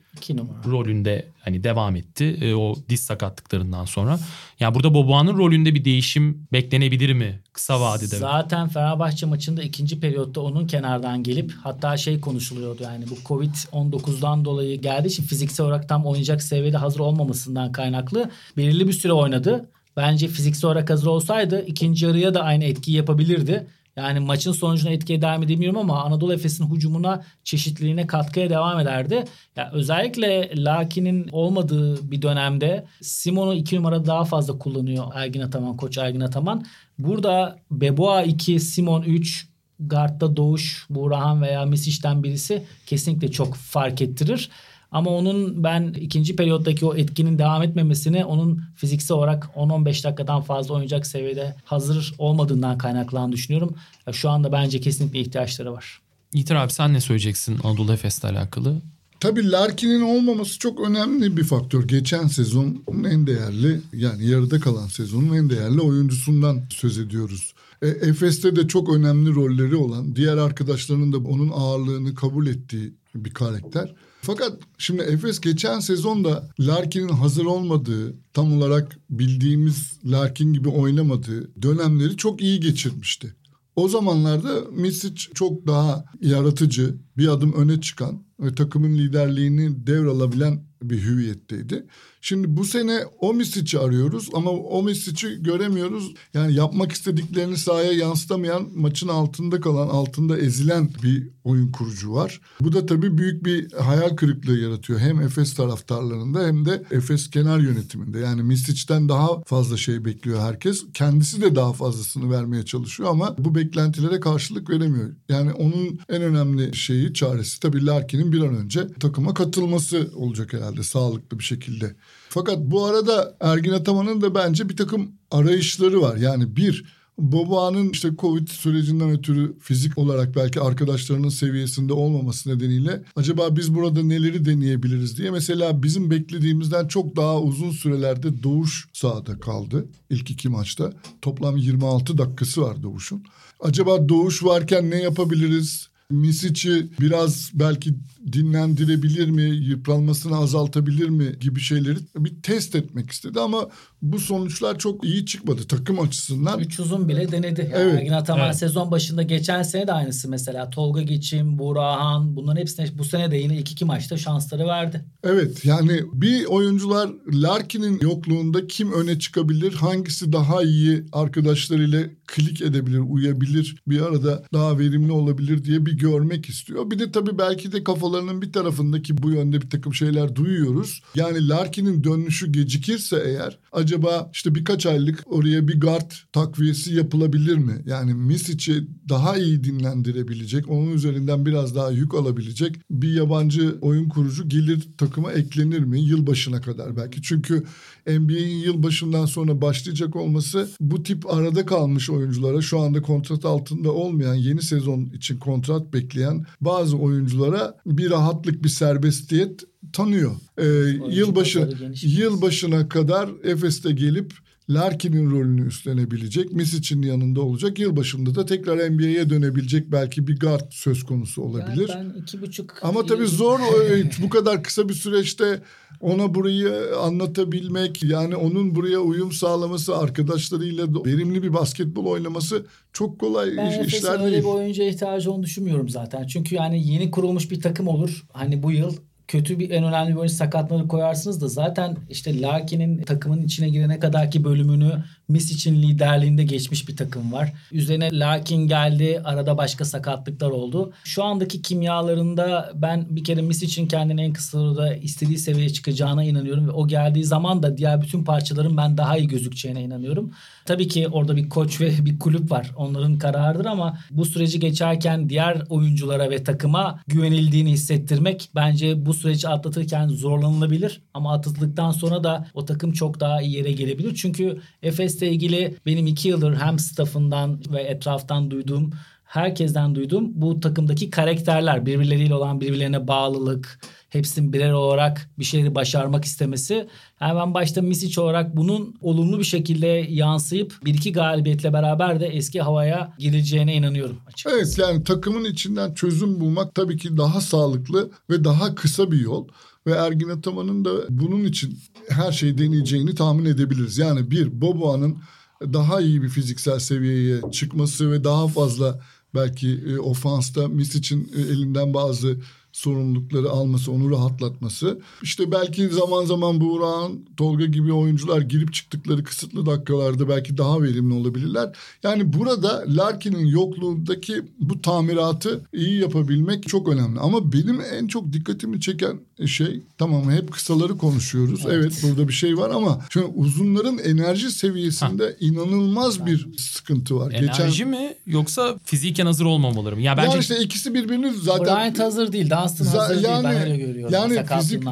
rolünde hani devam etti. O diz sakatlıklarından sonra. Yani burada Boboa'nın rolünde bir değişim beklenebilir mi kısa vadede? Zaten Fenerbahçe maçında ikinci periyotta onun kenardan gelip hatta şey konuşuluyordu, yani bu Covid-19'dan dolayı geldiği için fiziksel olarak tam oynayacak seviyede hazır olmamasından kaynaklı belirli bir süre oynadı. Bence fiziksel olarak hazır olsaydı ikinci yarıya da aynı etkiyi yapabilirdi. Yani maçın sonucuna etkiye devam edemiyorum ama Anadolu Efes'in hücumuna, çeşitliliğine katkıya devam ederdi. Yani özellikle Larkin'in olmadığı bir dönemde Simon'u 2 numara daha fazla kullanıyor Ergin Ataman, koç Ergin Ataman. Burada Beboa 2, Simon 3, Guard'da Doğuş, Burhan veya Misic'ten birisi kesinlikle çok fark ettirir. Ama onun ben ikinci periyottaki o etkinin devam etmemesini onun fiziksel olarak 10-15 dakikadan fazla oynayacak seviyede hazır olmadığından kaynaklandığını düşünüyorum. Şu anda bence kesinlikle ihtiyaçları var. Yiğiter abi sen ne söyleyeceksin Anadolu Efes'le alakalı? Tabii Larkin'in olmaması çok önemli bir faktör. Geçen sezonun en değerli, yani yarıda kalan sezonun en değerli oyuncusundan söz ediyoruz. Efes'te de çok önemli rolleri olan, diğer arkadaşlarının da onun ağırlığını kabul ettiği bir karakter. Fakat şimdi Efes geçen sezonda Larkin'in hazır olmadığı, tam olarak bildiğimiz Larkin gibi oynamadığı dönemleri çok iyi geçirmişti. O zamanlarda Misic çok daha yaratıcı, bir adım öne çıkan ve takımın liderliğini devralabilen bir hüviyetteydi. Şimdi bu sene o Misic'i arıyoruz ama o Misic'i göremiyoruz. Yani yapmak istediklerini sahaya yansıtamayan, maçın altında kalan, altında ezilen bir oyun kurucu var. Bu da tabii büyük bir hayal kırıklığı yaratıyor. Hem Efes taraftarlarında hem de Efes kenar yönetiminde. Yani Misic'ten daha fazla şey bekliyor herkes. Kendisi de daha fazlasını vermeye çalışıyor ama bu beklentilere karşılık veremiyor. Yani onun en önemli şeyi, çaresi tabii Larkin'in bir an önce takıma katılması olacak herhalde sağlıklı bir şekilde. Fakat bu arada Ergin Ataman'ın da bence bir takım arayışları var. Yani bir, Boboa'nın işte Covid sürecinden ötürü fizik olarak belki arkadaşlarının seviyesinde olmaması nedeniyle acaba biz burada neleri deneyebiliriz diye. Mesela bizim beklediğimizden çok daha uzun sürelerde Doğuş sahada kaldı ilk iki maçta. Toplam 26 dakikası var Doğuş'un. Acaba Doğuş varken ne yapabiliriz? Misic'i biraz belki dinlendirebilir mi, yıpranmasını azaltabilir mi gibi şeyleri bir test etmek istedi ama bu sonuçlar çok iyi çıkmadı takım açısından. 3 uzun bile denedi. Evet. Ergin Ataman sezon başında geçen sene de aynısı mesela. Tolga Geçim, Burhan, bunların hepsine bu sene de yine 2-2 maçta şansları verdi. Evet, yani bir oyuncular Larkin'in yokluğunda kim öne çıkabilir, hangisi daha iyi arkadaşlarıyla klik edebilir, uyabilir, bir arada daha verimli olabilir diye bir görmek istiyor. Bir de tabii belki de kafalarının bir tarafındaki bu yönde bir takım şeyler duyuyoruz. Yani Larkin'in dönüşü gecikirse eğer acaba işte birkaç aylık oraya bir guard takviyesi yapılabilir mi? Yani Misic'i daha iyi dinlendirebilecek, onun üzerinden biraz daha yük alabilecek bir yabancı oyun kurucu gelir takıma eklenir mi? Yılbaşına kadar belki. Çünkü NBA'in yılbaşından sonra başlayacak olması bu tip arada kalmış oyunculara, şu anda kontrat altında olmayan, yeni sezon için kontrat bekleyen bazı oyunculara bir rahatlık, bir serbestiyet tanıyor. Yılbaşına kadar Efes'te gelip Larkin'in rolünü üstlenebilecek, Misic'in yanında olacak. Yılbaşında da tekrar NBA'ye dönebilecek belki bir guard söz konusu olabilir. Yani ben 2,5 ama tabii zor bu kadar kısa bir süreçte ona burayı anlatabilmek, yani onun buraya uyum sağlaması, arkadaşlarıyla verimli bir basketbol oynaması çok kolay ben işler değil. Ben öyle bir oyuncuya ihtiyacı olduğunu düşünmüyorum zaten. Çünkü yani yeni kurulmuş bir takım olur. Hani bu yıl kötü bir en önemli bir oyuncu sakatlanır koyarsınız da zaten işte Larkin'in takımın içine girene kadarki bölümünü Misic'in liderliğinde geçmiş bir takım var. Üzerine Larkin geldi, arada başka sakatlıklar oldu. Şu andaki kimyalarında ben bir kere Misic'in kendini en kısa sürede istediği seviyeye çıkacağına inanıyorum ve o geldiği zaman da diğer bütün parçaların ben daha iyi gözükeceğine inanıyorum. Tabii ki orada bir koç ve bir kulüp var. Onların kararıdır ama bu süreci geçerken diğer oyunculara ve takıma güvenildiğini hissettirmek bence bu süreci atlatırken zorlanılabilir ama atlatıldıktan sonra da o takım çok daha iyi yere gelebilir. Çünkü Efes'le ilgili benim 2 yıldır hem staffından ve etraftan duyduğum, herkesten duyduğum bu takımdaki karakterler, birbirleriyle olan birbirlerine bağlılık, hepsinin birer olarak bir şeyleri başarmak istemesi. Hemen başta Misic olarak bunun olumlu bir şekilde yansıyıp 1-2 galibiyetle beraber de eski havaya girileceğine inanıyorum açıkçası. Evet, yani takımın içinden çözüm bulmak tabii ki daha sağlıklı ve daha kısa bir yol. Ve Ergin Ataman'ın da bunun için her şeyi deneyeceğini tahmin edebiliriz. Yani bir, Beboa'nın daha iyi bir fiziksel seviyeye çıkması ve daha fazla belki ofansta Misic'in elinden bazı sorumlulukları alması, onu rahatlatması. İşte belki zaman zaman Buğra'nın, Tolga gibi oyuncular girip çıktıkları kısıtlı dakikalarda belki daha verimli olabilirler. Yani burada Larkin'in yokluğundaki bu tamiratı iyi yapabilmek çok önemli. Ama benim en çok dikkatimi çeken şey, tamam hep kısaları konuşuyoruz. Evet, burada bir şey var ama şimdi uzunların enerji seviyesinde inanılmaz bir sıkıntı var. Enerji mi yoksa fiziken hazır olmamaları mı? Ya bence yani işte ikisi birbirini zaten... Bryant hazır değil, daha Yani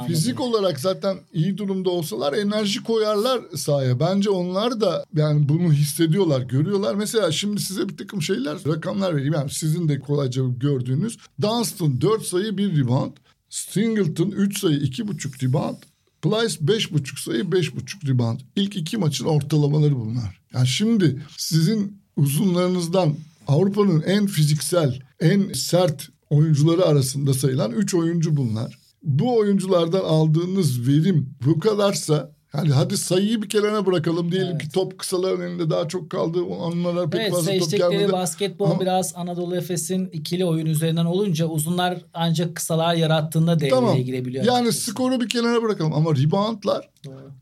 fizik olarak zaten iyi durumda olsalar enerji koyarlar sahaya. Bence onlar da yani bunu hissediyorlar, görüyorlar. Mesela şimdi size bir takım şeyler, rakamlar vereyim. Yani sizin de kolayca gördüğünüz. Dunstan 4 sayı 1 rebound. Singleton 3 sayı 2,5 rebound. Plyce 5,5 sayı 5,5 rebound. İlk 2 maçın ortalamaları bunlar. Yani şimdi sizin uzunlarınızdan Avrupa'nın en fiziksel, en sert oyuncuları arasında sayılan 3 oyuncu bunlar. Bu oyunculardan aldığınız verim bu kadarsa, yani hadi sayıyı bir kenara bırakalım diyelim ki top kısaların elinde daha çok kaldı. Onlara pek fazla top gelmedi. Evet, seçtikleri basketbol biraz Anadolu Efes'in ikili oyun üzerinden olunca uzunlar ancak kısalar yarattığında devreye girebiliyor. Yani skoru bir kenara bırakalım ama reboundlar,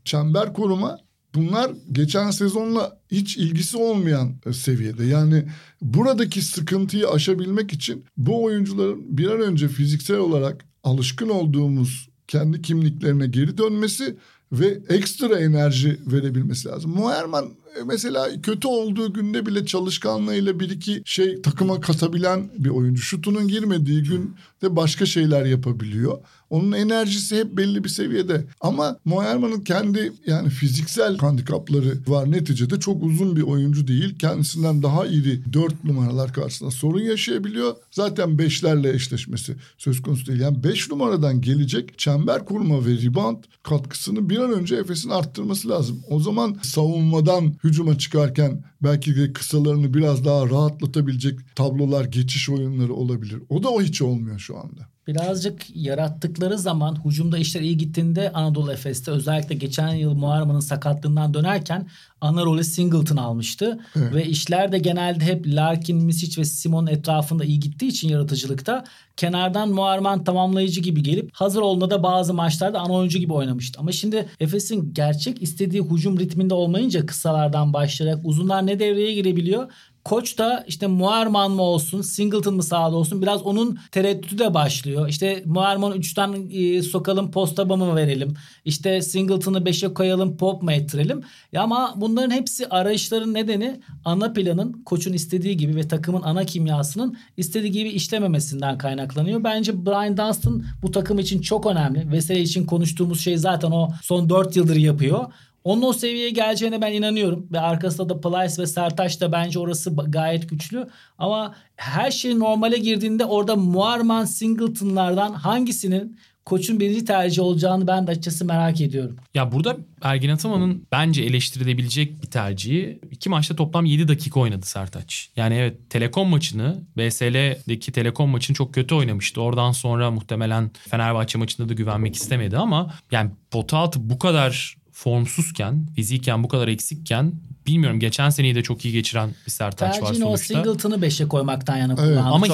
çember koruma, bunlar geçen sezonla hiç ilgisi olmayan seviyede. Yani buradaki sıkıntıyı aşabilmek için bu oyuncuların bir an önce fiziksel olarak alışkın olduğumuz kendi kimliklerine geri dönmesi ve ekstra enerji verebilmesi lazım. Moerman mesela kötü olduğu günde bile çalışkanlığıyla bir iki şey takıma katabilen bir oyuncu. Şutunun girmediği gün de başka şeyler yapabiliyor. Onun enerjisi hep belli bir seviyede. Ama Moerman'ın kendi yani fiziksel handikapları var. Neticede çok uzun bir oyuncu değil. Kendisinden daha iri 4 numaralar karşısında sorun yaşayabiliyor. Zaten 5'lerle eşleşmesi söz konusu değil. Yani 5 numaradan gelecek çember kurma ve rebound katkısını bir an önce Efes'in arttırması lazım. O zaman savunmadan hücuma çıkarken belki de kısalarını biraz daha rahatlatabilecek tablolar, geçiş oyunları olabilir. O da o hiç olmuyor şu anda. Birazcık yarattıkları zaman hücumda işler iyi gittiğinde Anadolu Efes'te özellikle geçen yıl Moerman'ın sakatlığından dönerken ana rolü Singleton almıştı. Evet. Ve işler de genelde hep Larkin, Misic ve Simon etrafında iyi gittiği için yaratıcılıkta kenardan Moerman tamamlayıcı gibi gelip hazır olduğunda da bazı maçlarda ana oyuncu gibi oynamıştı. Ama şimdi Efes'in gerçek istediği hücum ritminde olmayınca kısalardan başlayarak uzunlar ne devreye girebiliyor? Koç da işte Moerman mı olsun, Singleton mı sahada olsun, biraz onun tereddütü de başlıyor. İşte Moerman'ı 3'ten sokalım, postaba mı verelim? İşte Singleton'ı 5'e koyalım, pop mu ettirelim? Ya ama bunların hepsi arayışların nedeni ana planın koçun istediği gibi ve takımın ana kimyasının istediği gibi işlememesinden kaynaklanıyor. Bence Brian Dunstan bu takım için çok önemli. Veseli için konuştuğumuz şey zaten o son 4 yıldır yapıyor. Onun o seviyeye geleceğine ben inanıyorum. Ve arkasında da Plyce ve Sertaç da bence orası gayet güçlü. Ama her şey normale girdiğinde orada Moerman, Singleton'lardan hangisinin koçun birinci tercih olacağını ben de açıkçası merak ediyorum. Ya burada Ergin Ataman'ın bence eleştirilebilecek bir tercihi, iki maçta toplam 7 dakika oynadı Sertaç. Yani evet, Telekom maçını, BSL'deki Telekom maçını çok kötü oynamıştı. Oradan sonra muhtemelen Fenerbahçe maçında da güvenmek istemedi ama yani pota altı bu kadar formsuzken, fiziken bu kadar eksikken, bilmiyorum, geçen seneyi de çok iyi geçiren bir Sertaç var sonuçta. O Singleton'ı 5'e koymaktan yana kullandı. Evet. Ama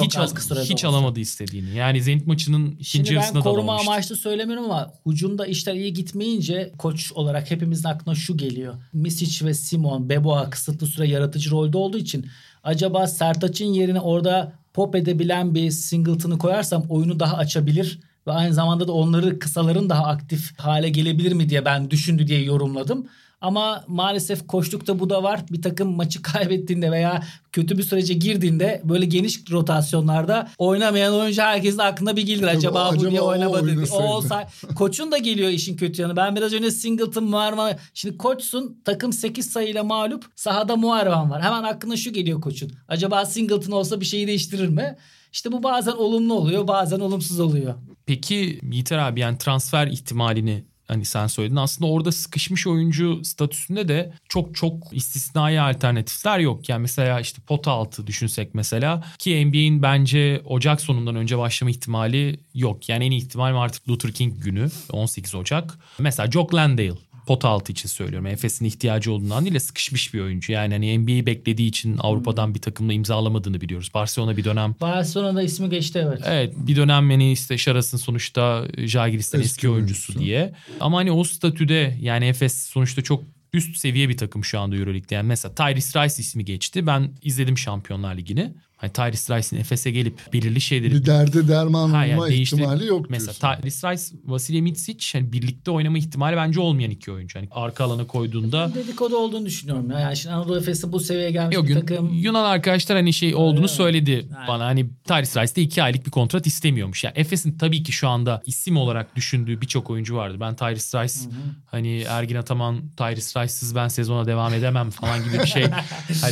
hiç alamadı istediğini. Yani Zenit maçının ikinci yarısında da alamamıştı. Şimdi ben koruma amaçlı söylemiyorum ama hücumda işler iyi gitmeyince koç olarak hepimizin aklına şu geliyor. Misic ve Simon, Beboa kısıtlı süre yaratıcı rolde olduğu için acaba Sertaç'ın yerine orada pop edebilen bir Singleton'ı koyarsam oyunu daha açabilir ve aynı zamanda da onları, kısaların daha aktif hale gelebilir mi diye ben düşündü diye yorumladım. Ama maalesef koçlukta bu da var. Bir takım maçı kaybettiğinde veya kötü bir sürece girdiğinde böyle geniş rotasyonlarda oynamayan oyuncu herkesin aklına bir gelir. Acaba bu niye oynamadı? O olsa koçun da geliyor işin kötü yanı. Ben biraz önce Singleton, Moerman. Şimdi koçsun, takım 8 sayıyla mağlup, sahada Moerman var. Hemen aklına şu geliyor koçun. Acaba Singleton olsa bir şeyi değiştirir mi? İşte bu bazen olumlu oluyor, bazen olumsuz oluyor. Peki Yiğiter abi, yani transfer ihtimalini hani sen söyledin. Aslında orada sıkışmış oyuncu statüsünde de çok istisnai alternatifler yok. Yani mesela işte pota altı düşünsek mesela, ki NBA'in bence Ocak sonundan önce başlama ihtimali yok. Yani en iyi ihtimal artık Luther King günü 18 Ocak. Mesela Jock Landale, pota altı için söylüyorum. Efes'in ihtiyacı olduğundan değil de sıkışmış bir oyuncu. Yani hani NBA'yi beklediği için Avrupa'dan bir takımla imzalamadığını biliyoruz. Barcelona bir dönem. Barcelona'da ismi geçti, evet. Evet, bir dönem yani işte Şaras'ın sonuçta Jagiristan eski oyuncusu diye. Ama hani o statüde yani Efes sonuçta çok üst seviye bir takım şu anda EuroLeague'de. Yani mesela Tyrese Rice ismi geçti. Ben izledim Şampiyonlar Ligi'ni. Hani Tyrese Rice'in Efes'e gelip belirli şeyleri... Bir derde derman bulma ihtimali yok diyorsun. Mesela Tyrese Rice, Vasilije Micic, yani birlikte oynama ihtimali bence olmayan iki oyuncu. Yani arka alana koyduğunda... Dedikodu olduğunu düşünüyorum ya. Yani şimdi Anadolu Efes'in bu seviyeye gelmiş bir takım... Yunan arkadaşlar hani şey olduğunu söyledi bana. Hani Tyrese Rice de 2 aylık bir kontrat istemiyormuş. Yani Efes'in tabii ki şu anda isim olarak düşündüğü birçok oyuncu vardı. Ben Tyrese Rice, hani Ergin Ataman, Tyrese Rice'siz ben sezona devam edemem falan gibi bir şey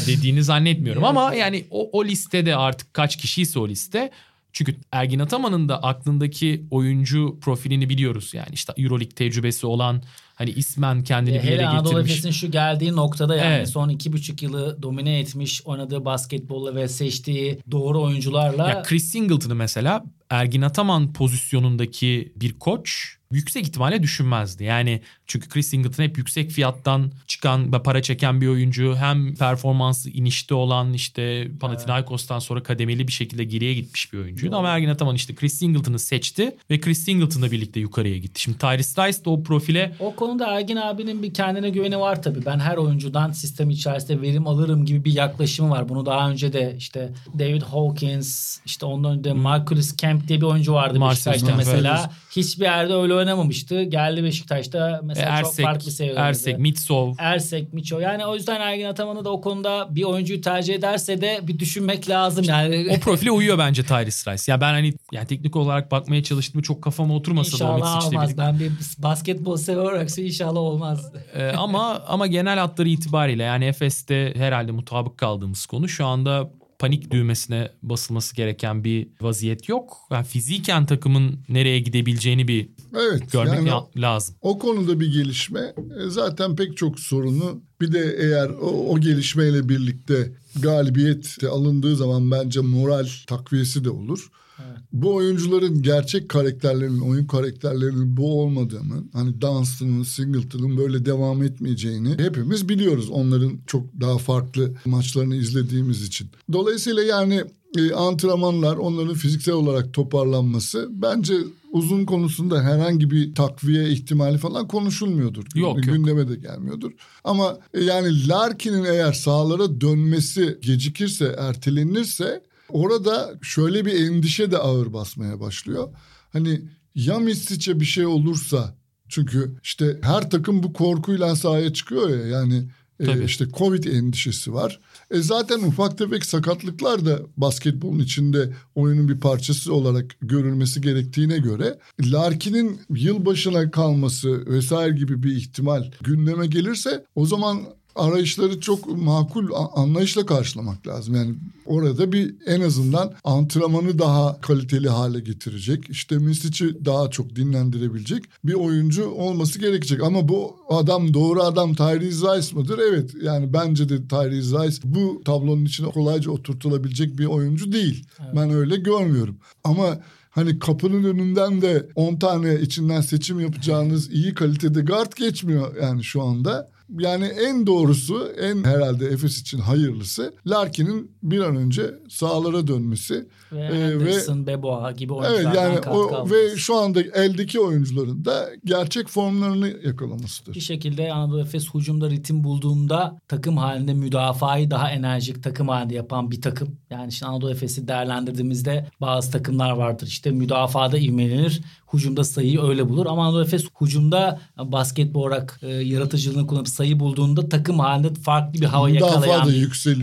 dediğini zannetmiyorum. Ama yani o liste de artık kaç kişiyse o liste. Çünkü Ergin Ataman'ın da aklındaki oyuncu profilini biliyoruz. Yani işte EuroLeague tecrübesi olan, hani ismen kendini bir yere getirmiş. Hele Anadolu Efes'in şu geldiği noktada yani son 2,5 yılı domine etmiş oynadığı basketbolla ve seçtiği doğru oyuncularla. Ya Chris Singleton'ı mesela Ergin Ataman pozisyonundaki bir koç yüksek ihtimalle düşünmezdi. Yani çünkü Chris Singleton hep yüksek fiyattan çıkan ve para çeken bir oyuncu. Hem performansı inişte olan, işte Panathinaikos'tan sonra kademeli bir şekilde geriye gitmiş bir oyuncuydu. Ama Ergin Ataman işte Chris Singleton'ı seçti ve Chris Singleton'la birlikte yukarıya gitti. Şimdi Tyrese Rice de o profile... O konuda Ergin abinin bir kendine güveni var tabii. Ben her oyuncudan sistem içerisinde verim alırım gibi bir yaklaşımı var. Bunu daha önce de işte David Hawkins, işte ondan önce de Marcus Camp diye bir oyuncu vardı Beşiktaş'ta mesela. Hiçbir yerde öyle oynamamıştı. Geldi Beşiktaş'ta mesela Ersek, çok farklı seviyordu. Ersek, Mitsov. Yani o yüzden Ergin Ataman'a da o konuda bir oyuncuyu tercih ederse de bir düşünmek lazım. Yani o profile uyuyor bence Tyrese Rice. Ya ben hani yani teknik olarak bakmaya çalıştım, çok kafama oturmasa İnşallah da o Mitsic'le olmaz. Birlikte. Ben bir basketbol sever olarak inşallah olmaz. Ama genel hatları itibariyle yani Efes'te herhalde mutabık kaldığımız konu, şu anda panik düğmesine basılması gereken bir vaziyet yok. Yani fiziken takımın nereye gidebileceğini bir görmek yani lazım. O konuda bir gelişme. Zaten pek çok sorunu, bir de eğer o gelişmeyle birlikte galibiyet alındığı zaman bence moral takviyesi de olur. Evet. Bu oyuncuların gerçek karakterlerinin, oyun karakterlerinin bu olmadığını, hani Dunstan'ın, Singleton'ın böyle devam etmeyeceğini hepimiz biliyoruz. Onların çok daha farklı maçlarını izlediğimiz için. Dolayısıyla yani antrenmanlar, onların fiziksel olarak toparlanması bence uzun konusunda herhangi bir takviye ihtimali falan konuşulmuyordur. Yok. Gündeme de gelmiyordur. Ama yani Larkin'in eğer sahalara dönmesi gecikirse, ertelenirse, orada şöyle bir endişe de ağır basmaya başlıyor. Hani ya Misic'e bir şey olursa, çünkü işte her takım bu korkuyla sahaya çıkıyor ya, yani işte Covid endişesi var. Zaten ufak tefek sakatlıklar da basketbolun içinde oyunun bir parçası olarak görülmesi gerektiğine göre Larkin'in yılbaşına kalması vesaire gibi bir ihtimal gündeme gelirse, o zaman arayışları çok makul anlayışla karşılamak lazım. Yani orada bir en azından antrenmanı daha kaliteli hale getirecek, işte Misic'i daha çok dinlendirebilecek bir oyuncu olması gerekecek. Ama bu adam, doğru adam Tyrese Rice mıdır? Evet, yani bence de Tyrese Rice bu tablonun içine kolayca oturtulabilecek bir oyuncu değil. Evet. Ben öyle görmüyorum. Ama hani kapının önünden de 10 tane içinden seçim yapacağınız iyi kalitede guard geçmiyor yani şu anda. Yani en doğrusu, en herhalde Efes için hayırlısı Larkin'in bir an önce sahalara dönmesi. Ve Anderson, Beboa gibi oyunculardan katkı alması. Ve şu anda eldeki oyuncuların da gerçek formlarını yakalamasıdır. Bir şekilde Anadolu Efes hücumda ritim bulduğunda takım halinde müdafayı daha enerjik takım halinde yapan bir takım. Yani şimdi Anadolu Efes'i değerlendirdiğimizde bazı takımlar vardır. İşte müdafada ivmelenir, hücumda sayıyı öyle bulur. Ama Anadolu Efes hücumda basketbol olarak yaratıcılığını kullanıp sayı bulduğunda takım halinde farklı bir hava yakalayan.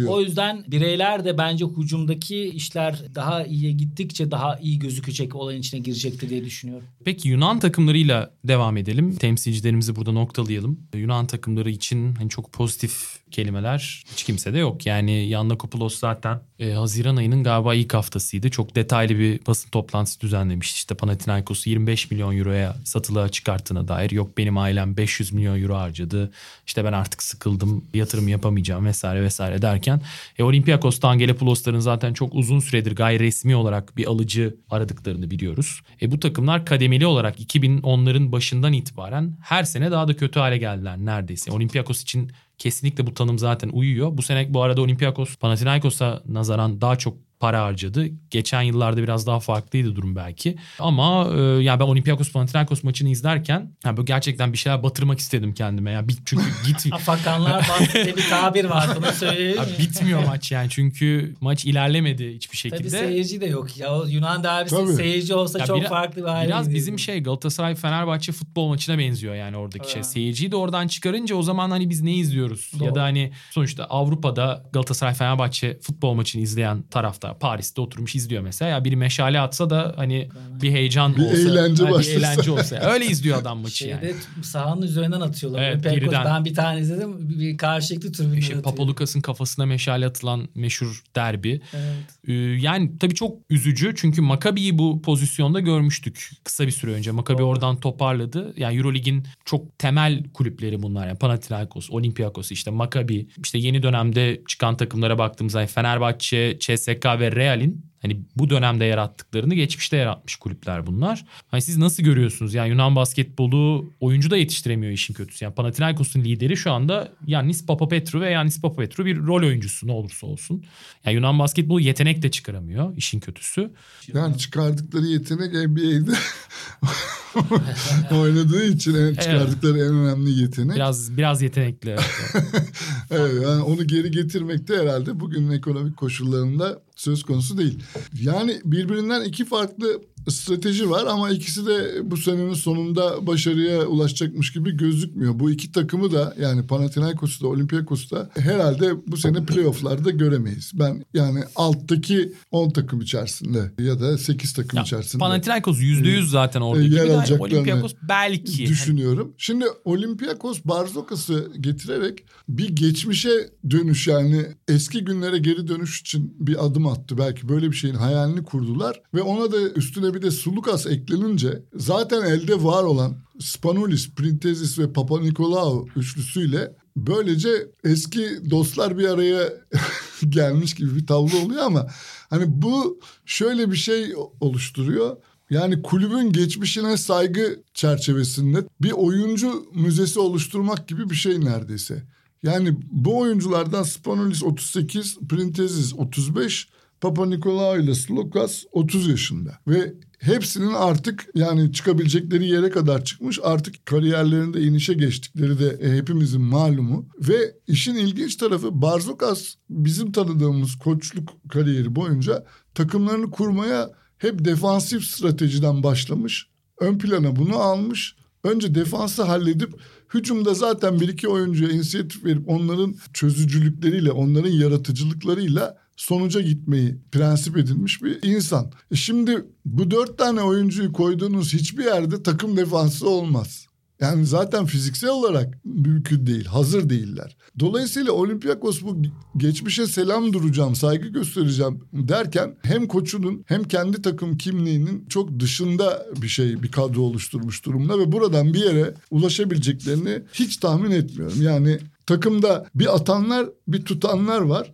O yüzden bireyler de bence hücumdaki işler daha iyiye gittikçe daha iyi gözükecek, olayın içine girecektir diye düşünüyorum. Peki Yunan takımlarıyla devam edelim. Temsilcilerimizi burada noktalayalım. Yunan takımları için hani çok pozitif kelimeler hiç kimse de yok. Yani Yannakopoulos zaten Haziran ayının galiba ilk haftasıydı. Çok detaylı bir basın toplantısı düzenlemişti. İşte Panathinaikos'u 25 milyon euroya satılığa çıkarttığına dair, yok benim ailem 500 milyon euro harcadı, İşte ben artık sıkıldım, yatırım yapamayacağım vesaire vesaire derken Olympiakos'tan Gelepoulos'ların zaten çok uzun süredir gayri resmi olarak bir alıcı aradıklarını biliyoruz. Bu takımlar kademeli olarak 2010'ların başından itibaren her sene daha da kötü hale geldiler neredeyse. Olympiakos için kesinlikle bu tanım zaten uyuyor. Bu sene bu arada Olympiakos Panathinaikos'a nazaran daha çok para harcadı. Geçen yıllarda biraz daha farklıydı durum belki. Ama yani ben Olympiakos Panathinaikos maçını izlerken böyle gerçekten bir şeyler batırmak istedim kendime. Yani çünkü Afakanlar bahsettiği bir tabir var. Bunu söyleyeyim. Bitmiyor maç yani. Çünkü maç ilerlemedi hiçbir şekilde. Tabii seyirci de yok. Ya Yunan derbisi seyirci olsa ya çok farklı bir hale. Biraz bizim Galatasaray Fenerbahçe futbol maçına benziyor yani oradaki şey. Seyirciyi de oradan çıkarınca o zaman hani biz ne izliyoruz? Doğru. Ya da hani sonuçta Avrupa'da Galatasaray Fenerbahçe futbol maçını izleyen tarafta Paris'te oturmuş izliyor mesela. Ya biri meşale atsa da hani bir heyecan olsa, bir eğlence olsa. Öyle izliyor adam maçı sahanın üzerinden atıyorlar. Evet, geriden. Ben bir tane izledim. Bir karşılıklı tribünler atıyor. Papalukas'ın kafasına meşale atılan meşhur derbi. Evet. Yani tabii çok üzücü. Çünkü Maccabi'yi bu pozisyonda görmüştük kısa bir süre önce. Maccabi oradan toparladı. Yani EuroLeague'in çok temel kulüpleri bunlar. Yani Panathinaikos, Olympiakos, işte Maccabi. İşte yeni dönemde çıkan takımlara baktığımızda Fenerbahçe, CSK ve Real'in hani bu dönemde yarattıklarını geçmişte yaratmış kulüpler bunlar. Hani siz nasıl görüyorsunuz? Yani Yunan basketbolu oyuncu da yetiştiremiyor işin kötüsü. Yani Panathinaikos'un lideri şu anda Yannis Papapetru ve Yannis Papapetru bir rol oyuncusu ne olursa olsun. Yani Yunan basketbolu yetenek de çıkaramıyor işin kötüsü. Yani çıkardıkları yetenek NBA'de oynadığı için çıkardıkları en önemli yetenek. Biraz yetenekli. Yani onu geri getirmek de herhalde bugünün ekonomik koşullarında söz konusu değil. Yani birbirinden iki farklı strateji var ama ikisi de bu senenin sonunda başarıya ulaşacakmış gibi gözükmüyor. Bu iki takımı da yani Panathinaikos'u da Olympiakos'u da herhalde bu sene playoff'larda göremeyiz. Ben yani alttaki 10 takım içerisinde ya da 8 takım içerisinde. Panathinaikos %100 zaten orada gibi de Olympiakos belki. Düşünüyorum. Şimdi Olympiakos Barzokas'ı getirerek bir geçmişe dönüş, yani eski günlere geri dönüş için bir adım attı. Belki böyle bir şeyin hayalini kurdular ve ona da üstüne bir de Sulukas eklenince zaten elde var olan Spanoulis, Printezis ve Papanikolaou üçlüsüyle böylece eski dostlar bir araya gelmiş gibi bir tablo oluyor ama hani bu şöyle bir şey oluşturuyor. Yani kulübün geçmişine saygı çerçevesinde bir oyuncu müzesi oluşturmak gibi bir şey neredeyse. Yani bu oyunculardan Spanoulis 38, Printezis 35... Papanikolaou ile Sulukas 30 yaşında ve hepsinin artık yani çıkabilecekleri yere kadar çıkmış, artık kariyerlerinde inişe geçtikleri de hepimizin malumu. Ve işin ilginç tarafı Barzokaz bizim tanıdığımız koçluk kariyeri boyunca takımlarını kurmaya hep defansif stratejiden başlamış, ön plana bunu almış. Önce defansı halledip hücumda zaten bir iki oyuncuya inisiyatif verip onların çözücülükleriyle, onların yaratıcılıklarıyla sonuca gitmeyi prensip edinmiş bir insan. Şimdi bu 4 tane oyuncuyu koyduğunuz hiçbir yerde takım defansı olmaz. Yani zaten fiziksel olarak mümkün değil, hazır değiller. Dolayısıyla Olympiakos bu geçmişe selam duracağım, saygı göstereceğim derken hem koçunun hem kendi takım kimliğinin çok dışında bir kadro oluşturmuş durumda ve buradan bir yere ulaşabileceklerini hiç tahmin etmiyorum. Yani takımda bir atanlar, bir tutanlar var.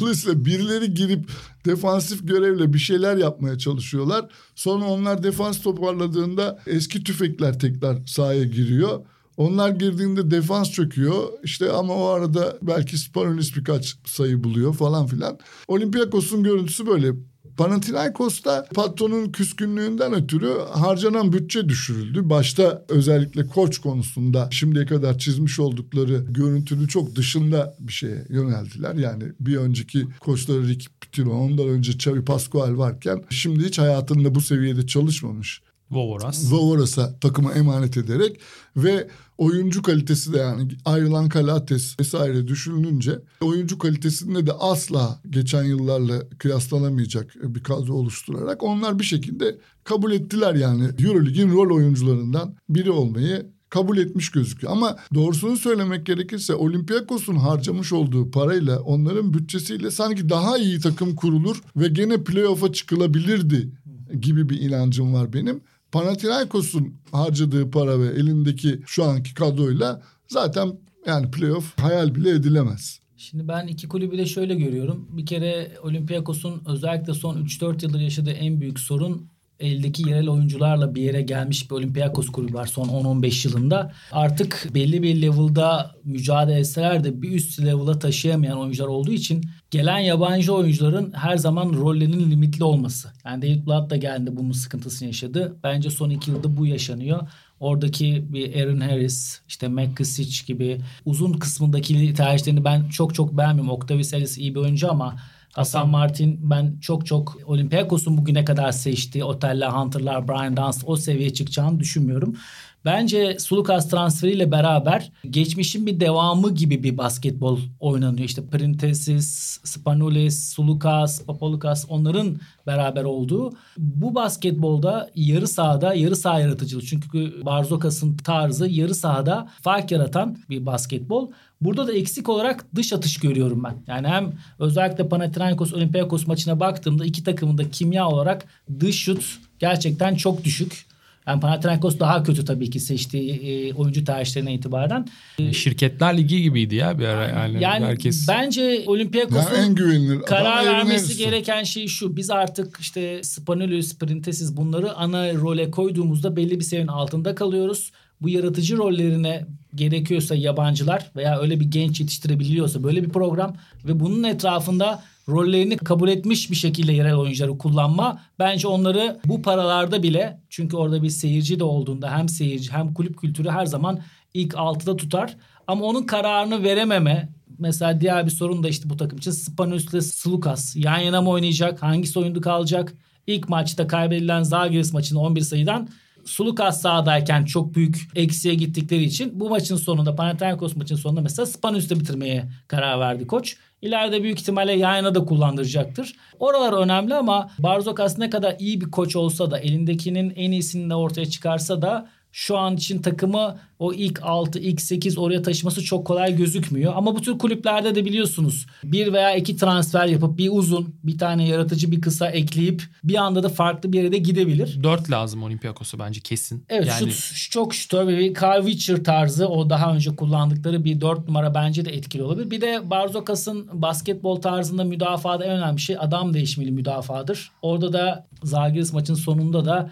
Dolayısıyla birileri girip defansif görevle bir şeyler yapmaya çalışıyorlar. Sonra onlar defans toparladığında eski tüfekler tekrar sahaya giriyor. Onlar girdiğinde defans çöküyor. İşte ama o arada belki Spanoulis birkaç sayı buluyor falan filan. Olympiakos'un görüntüsü böyle. Panathinaikos'ta patronun küskünlüğünden ötürü harcanan bütçe düşürüldü. Başta özellikle koç konusunda şimdiye kadar çizmiş oldukları görüntünün çok dışında bir şeye yöneldiler. Yani bir önceki koçları Rick Pitino, ondan önce Xavi Pascual varken şimdi hiç hayatında bu seviyede çalışmamış Vovoras'a takıma emanet ederek ve oyuncu kalitesi de yani ayrılan Kalates vesaire düşünülünce oyuncu kalitesinde de asla geçen yıllarla kıyaslanamayacak bir kadro oluşturarak onlar bir şekilde kabul ettiler yani EuroLeague'in rol oyuncularından biri olmayı kabul etmiş gözüküyor. Ama doğrusunu söylemek gerekirse Olympiakos'un harcamış olduğu parayla onların bütçesiyle sanki daha iyi takım kurulur ve gene playoff'a çıkılabilirdi gibi bir inancım var benim. Panathinaikos'un harcadığı para ve elindeki şu anki kadroyla zaten yani playoff hayal bile edilemez. Şimdi ben iki kulübü de şöyle görüyorum. Bir kere Olympiakos'un özellikle son 3-4 yıldır yaşadığı en büyük sorun eldeki yerel oyuncularla bir yere gelmiş bir Olympiakos kulübü var son 10-15 yılında. Artık belli bir level'da mücadele etseler de bir üst level'a taşıyamayan oyuncular olduğu için gelen yabancı oyuncuların her zaman rollerinin limitli olması. Yani David Blatt da geldi, bunun sıkıntısını yaşadı. Bence son 2 yılda bu yaşanıyor. Oradaki bir Aaron Harris, işte Misic gibi uzun kısmındaki tercihlerini ben çok beğenmiyorum. Octavius Harris iyi bir oyuncu ama Hasan Martin ben çok Olympiakos'un bugüne kadar seçtiği Otella, Hunter'lar, Brian Dunstan o seviyeye çıkacağını düşünmüyorum. Bence Sulukas transferiyle beraber geçmişin bir devamı gibi bir basketbol oynanıyor. İşte Printesis, Spanoulis, Sulukas, Papaloukas onların beraber olduğu. Bu basketbolda yarı saha yaratıcılığı. Çünkü Barzokas'ın tarzı yarı sahada fark yaratan bir basketbol. Burada da eksik olarak dış atış görüyorum ben. Yani hem özellikle Panathinaikos Olympiakos maçına baktığımda iki takımın da kimya olarak dış şut gerçekten çok düşük. Yani Panathinaikos daha kötü tabii ki seçtiği oyuncu tercihlerine itibaren. Şirketler Ligi gibiydi ya bir ara. Yani herkes... Bence Olympiakos'un karar vermesi gereken şey şu. Biz artık işte Spanoulis, Printesiz bunları ana role koyduğumuzda belli bir seviyenin altında kalıyoruz. Bu yaratıcı rollerine gerekiyorsa yabancılar veya öyle bir genç yetiştirebiliyorsa böyle bir program ve bunun etrafında rollerini kabul etmiş bir şekilde yerel oyuncuları kullanma. Bence onları bu paralarda bile çünkü orada bir seyirci de olduğunda hem seyirci hem kulüp kültürü her zaman ilk altıda tutar. Ama onun kararını verememe. Mesela diğer bir sorun da işte bu takım için Spanoulis ile Sulukas yan yana mı oynayacak? Hangisi oyunda kalacak? İlk maçta kaybedilen Zagiris maçında 11 sayıdan Sulukas sahadayken çok büyük eksiye gittikleri için bu maçın sonunda Panathinaikos maçın sonunda mesela Spanoulis'te bitirmeye karar verdi koç. İleride büyük ihtimalle yayına da kullandıracaktır. Oralar önemli ama Barzokas ne kadar iyi bir koç olsa da elindekinin en iyisini de ortaya çıkarsa da şu an için takımı o ilk 6, ilk 8 oraya taşıması çok kolay gözükmüyor. Ama bu tür kulüplerde de biliyorsunuz bir veya iki transfer yapıp bir uzun, bir tane yaratıcı bir kısa ekleyip bir anda da farklı bir yere de gidebilir. 4 lazım Olympiakos'a bence kesin. Evet yani... şut çok şutör ve Kyle Witcher tarzı o daha önce kullandıkları bir 4 numara bence de etkili olabilir. Bir de Barzokas'ın basketbol tarzında müdafada en önemli şey adam değişmeli müdafadır. Orada da Zagiris maçın sonunda da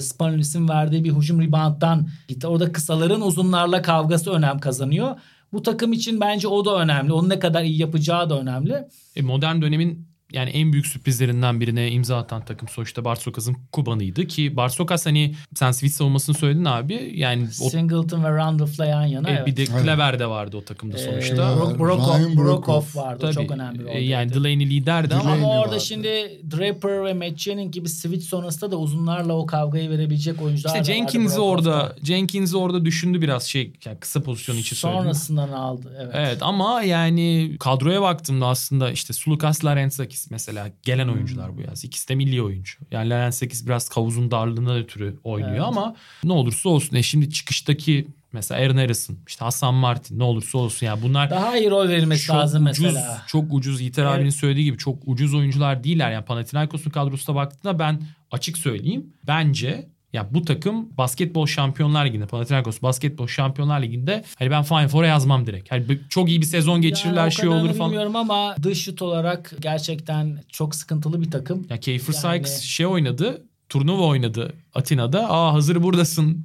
Spanoulis'in verdiği bir hücum rebound'dan gitti. Orada kısaların uzunlarla kavgası önem kazanıyor. Bu takım için bence o da önemli. Onu ne kadar iyi yapacağı da önemli. Modern dönemin yani en büyük sürprizlerinden birine imza atan takım sonuçta Barzokas'ın Kuban'ıydı ki Barzokas hani sen Swiss olmasını söyledin abi. Yani Singleton ve Randolph'la yan yana. Evet. Bir de Kleber de vardı o takımda sonuçta. Brokoff vardı. Tabii. Çok önemli. Yani Delaney liderdi ama orada vardı. Şimdi Draper ve Matt Jennings gibi switch sonrasında da uzunlarla o kavgayı verebilecek oyuncular işte da vardı. Jenkins'i orada düşündü biraz yani kısa pozisyon için söyledi. Sonrasından aldı. Evet. Evet ama yani kadroya baktığımda aslında işte Sulukas Larenzakis Lenz mesela gelen oyuncular bu yaz. İkisi de milli oyuncu. Yani Lenz 8 biraz kavuzun darlığına ötürü oynuyor ama ne olursa olsun. Şimdi çıkıştaki mesela Aaron Harrison, işte Hasan Martin, ne olursa olsun. Yani bunlar daha iyi rol verilmesi lazım mesela. Çok ucuz. Yiğiter abinin söylediği gibi çok ucuz oyuncular değiller. Yani Panathinaikos'un kadrosuna baktığında ben açık söyleyeyim. Bence ya bu takım basketbol şampiyonlar liginde, Panathinaikos basketbol şampiyonlar liginde hani ben Final Four'a yazmam direkt. Hani çok iyi bir sezon geçirirler yani şey olur falan. Bilmiyorum ama dış şut olarak gerçekten çok sıkıntılı bir takım. Ya Kiefer Sykes oynadı. Turnuva oynadı Atina'da. Aa hazır buradasın.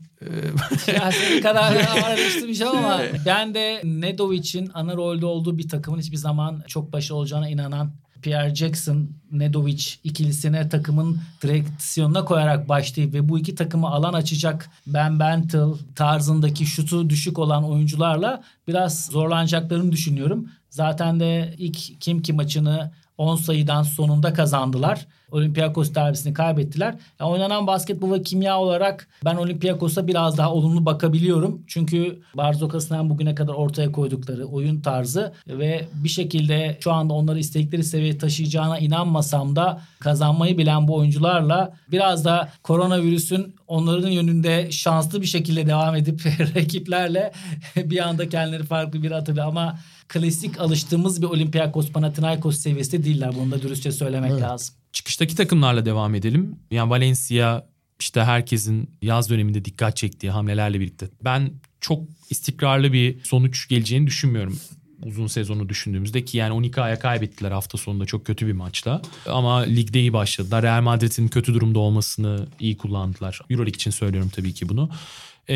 Ya senin kadar araştırmayacağım ama ben de Nedovic'in ana rolde olduğu bir takımın hiçbir zaman çok başarılı olacağına inanan Pierre Jackson, Nedovic ikilisine takımın direksiyonuna koyarak başlayıp ve bu iki takımı alan açacak Ben Bentel tarzındaki şutu düşük olan oyuncularla biraz zorlanacaklarını düşünüyorum. Zaten de ilk Kimki maçını 10 sayıdan sonunda kazandılar. Olympiakos derbisini kaybettiler. Yani oynanan basketbol ve kimya olarak ben Olympiakos'a biraz daha olumlu bakabiliyorum. Çünkü Barzokas'tan bugüne kadar ortaya koydukları oyun tarzı ve bir şekilde şu anda onları istedikleri seviyeye taşıyacağına inanmasam da kazanmayı bilen bu oyuncularla biraz da koronavirüsün onların yönünde şanslı bir şekilde devam edip rakiplerle bir anda kendileri farklı bir atabilir ama klasik alıştığımız bir Olympiakos, Panathinaikos seviyesi değiller. Bunu da dürüstçe söylemek lazım. Çıkıştaki takımlarla devam edelim. Yani Valencia işte herkesin yaz döneminde dikkat çektiği hamlelerle birlikte. Ben çok istikrarlı bir sonuç geleceğini düşünmüyorum. Uzun sezonu düşündüğümüzde ki yani 12 aya kaybettiler hafta sonunda çok kötü bir maçla. Ama ligde iyi başladılar. Real Madrid'in kötü durumda olmasını iyi kullandılar. EuroLeague için söylüyorum tabii ki bunu.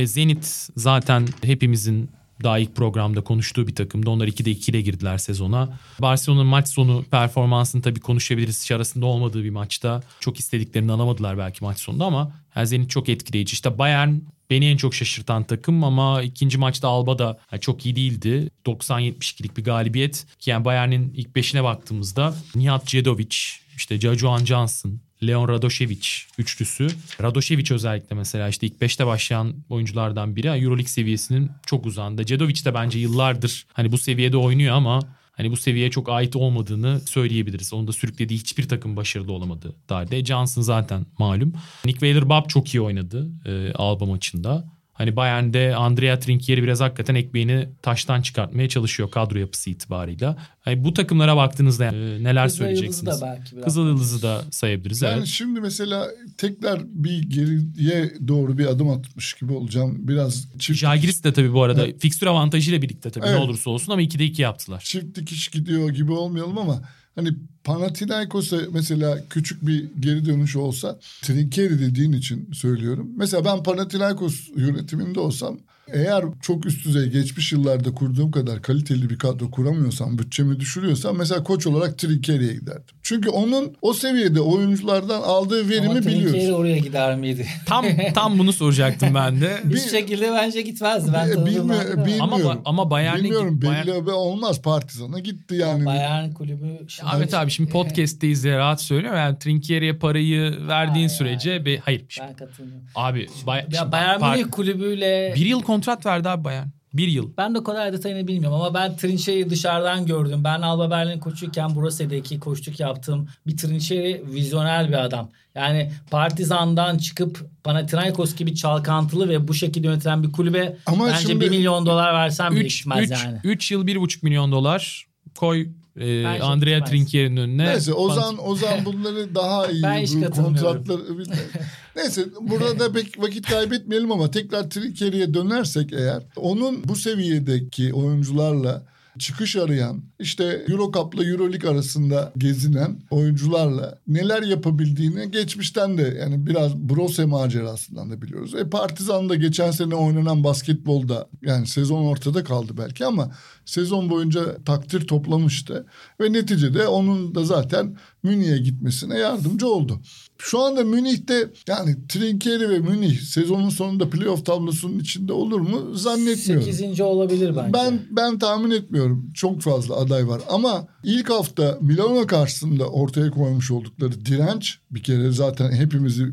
Zenit zaten hepimizin daha ilk programda konuştuğu bir takımda. Onlar 2'de 2'yle girdiler sezona. Barcelona'nın maç sonu performansını tabii konuşabiliriz. Hiç arasında olmadığı bir maçta çok istediklerini alamadılar belki maç sonunda ama Zenit çok etkileyici. İşte Bayern beni en çok şaşırtan takım ama ikinci maçta Alba da çok iyi değildi. 90-72'lik bir galibiyet. Yani Bayern'in ilk 5'ine baktığımızda Nihat Cedovic, işte Jajuan Johnson, Leon Radošević üçlüsü. Radošević özellikle mesela işte ilk 5'te başlayan oyunculardan biri. EuroLeague seviyesinin çok uzağında. Cedovic de bence yıllardır hani bu seviyede oynuyor ama hani bu seviyeye çok ait olmadığını söyleyebiliriz. Onu da sürüklediği hiçbir takım başarılı olamadı. Darde Johnson zaten malum. Nick Weilerbab çok iyi oynadı Alba maçında. Hani Bayern'de Andrea Trinchieri biraz hakikaten ekmeğini taştan çıkartmaya çalışıyor kadro yapısı itibarıyla. Hani bu takımlara baktığınızda neler söyleyeceksiniz? Kızılyıldız'ı da sayabiliriz. Yani evet. Şimdi mesela tekrar bir geriye doğru bir adım atmış gibi olacağım. Biraz çift... Jalgiris de tabii bu arada fikstür avantajıyla birlikte tabii ne olursa olsun ama 2'de 2 yaptılar. Çift dikiş gidiyor gibi olmayalım ama hani Panathinaikos'a mesela küçük bir geri dönüş olsa Trinchieri dediğin için söylüyorum. Mesela ben Panathinaikos yönetiminde olsam eğer çok üst düzey geçmiş yıllarda kurduğum kadar kaliteli bir kadro kuramıyorsam, bütçemi düşürüyorsam mesela koç olarak Trinchieri'ye giderdim. Çünkü onun o seviyede oyunculardan aldığı verimi ama biliyoruz. Ama Trinchieri oraya gider miydi? Tam bunu soracaktım ben de. Bir şekilde bence gitmezdi. Ben bilmiyorum. Ama Bayern'e bilmiyorum. Belli olmaz. Partizan'a gitti yani. Bayern kulübü. Ahmet abi şimdi podcast'teyiz diye rahat söylüyorum. Yani Trinchieri'ye parayı verdiğin sürece hayır. Ben katılmıyorum. Abi Bayern kulübüyle bir yıl kontrat verdi abi Bayern. Bir yıl. Ben de kolay detayını bilmiyorum ama ben Trinchieri'yi dışarıdan gördüm. Ben Alba Berlin koçuyken Bursa'daki koçluk yaptığım bir Trinchieri vizyoner bir adam. Yani Partizan'dan çıkıp Panathinaikos gibi çalkantılı ve bu şekilde yönetilen bir kulübe ama bence 1 milyon dolar versem bile gitmez yani. 3 yıl 1,5 milyon dolar koy Andrea Trinchieri'nin önüne. Neyse Ozan bunları daha iyi bu kontratları. Neyse burada pek vakit kaybetmeyelim ama tekrar Trinchieri'ye dönersek eğer onun bu seviyedeki oyuncularla çıkış arayan işte Euro Cup'la Euro Lig arasında gezinen oyuncularla neler yapabildiğini geçmişten de yani biraz Brose macerasından da biliyoruz. Partizan'da geçen sene oynanan basketbolda yani sezon ortada kaldı belki ama sezon boyunca takdir toplamıştı ve neticede onun da zaten Münih'e gitmesine yardımcı oldu. Şu anda Münih'te yani Trinchieri ve Münih sezonun sonunda playoff tablosunun içinde olur mu zannetmiyorum. 8. olabilir bence. Ben tahmin etmiyorum. Çok fazla aday var ama ilk hafta Milano karşısında ortaya koymuş oldukları direnç bir kere zaten hepimizi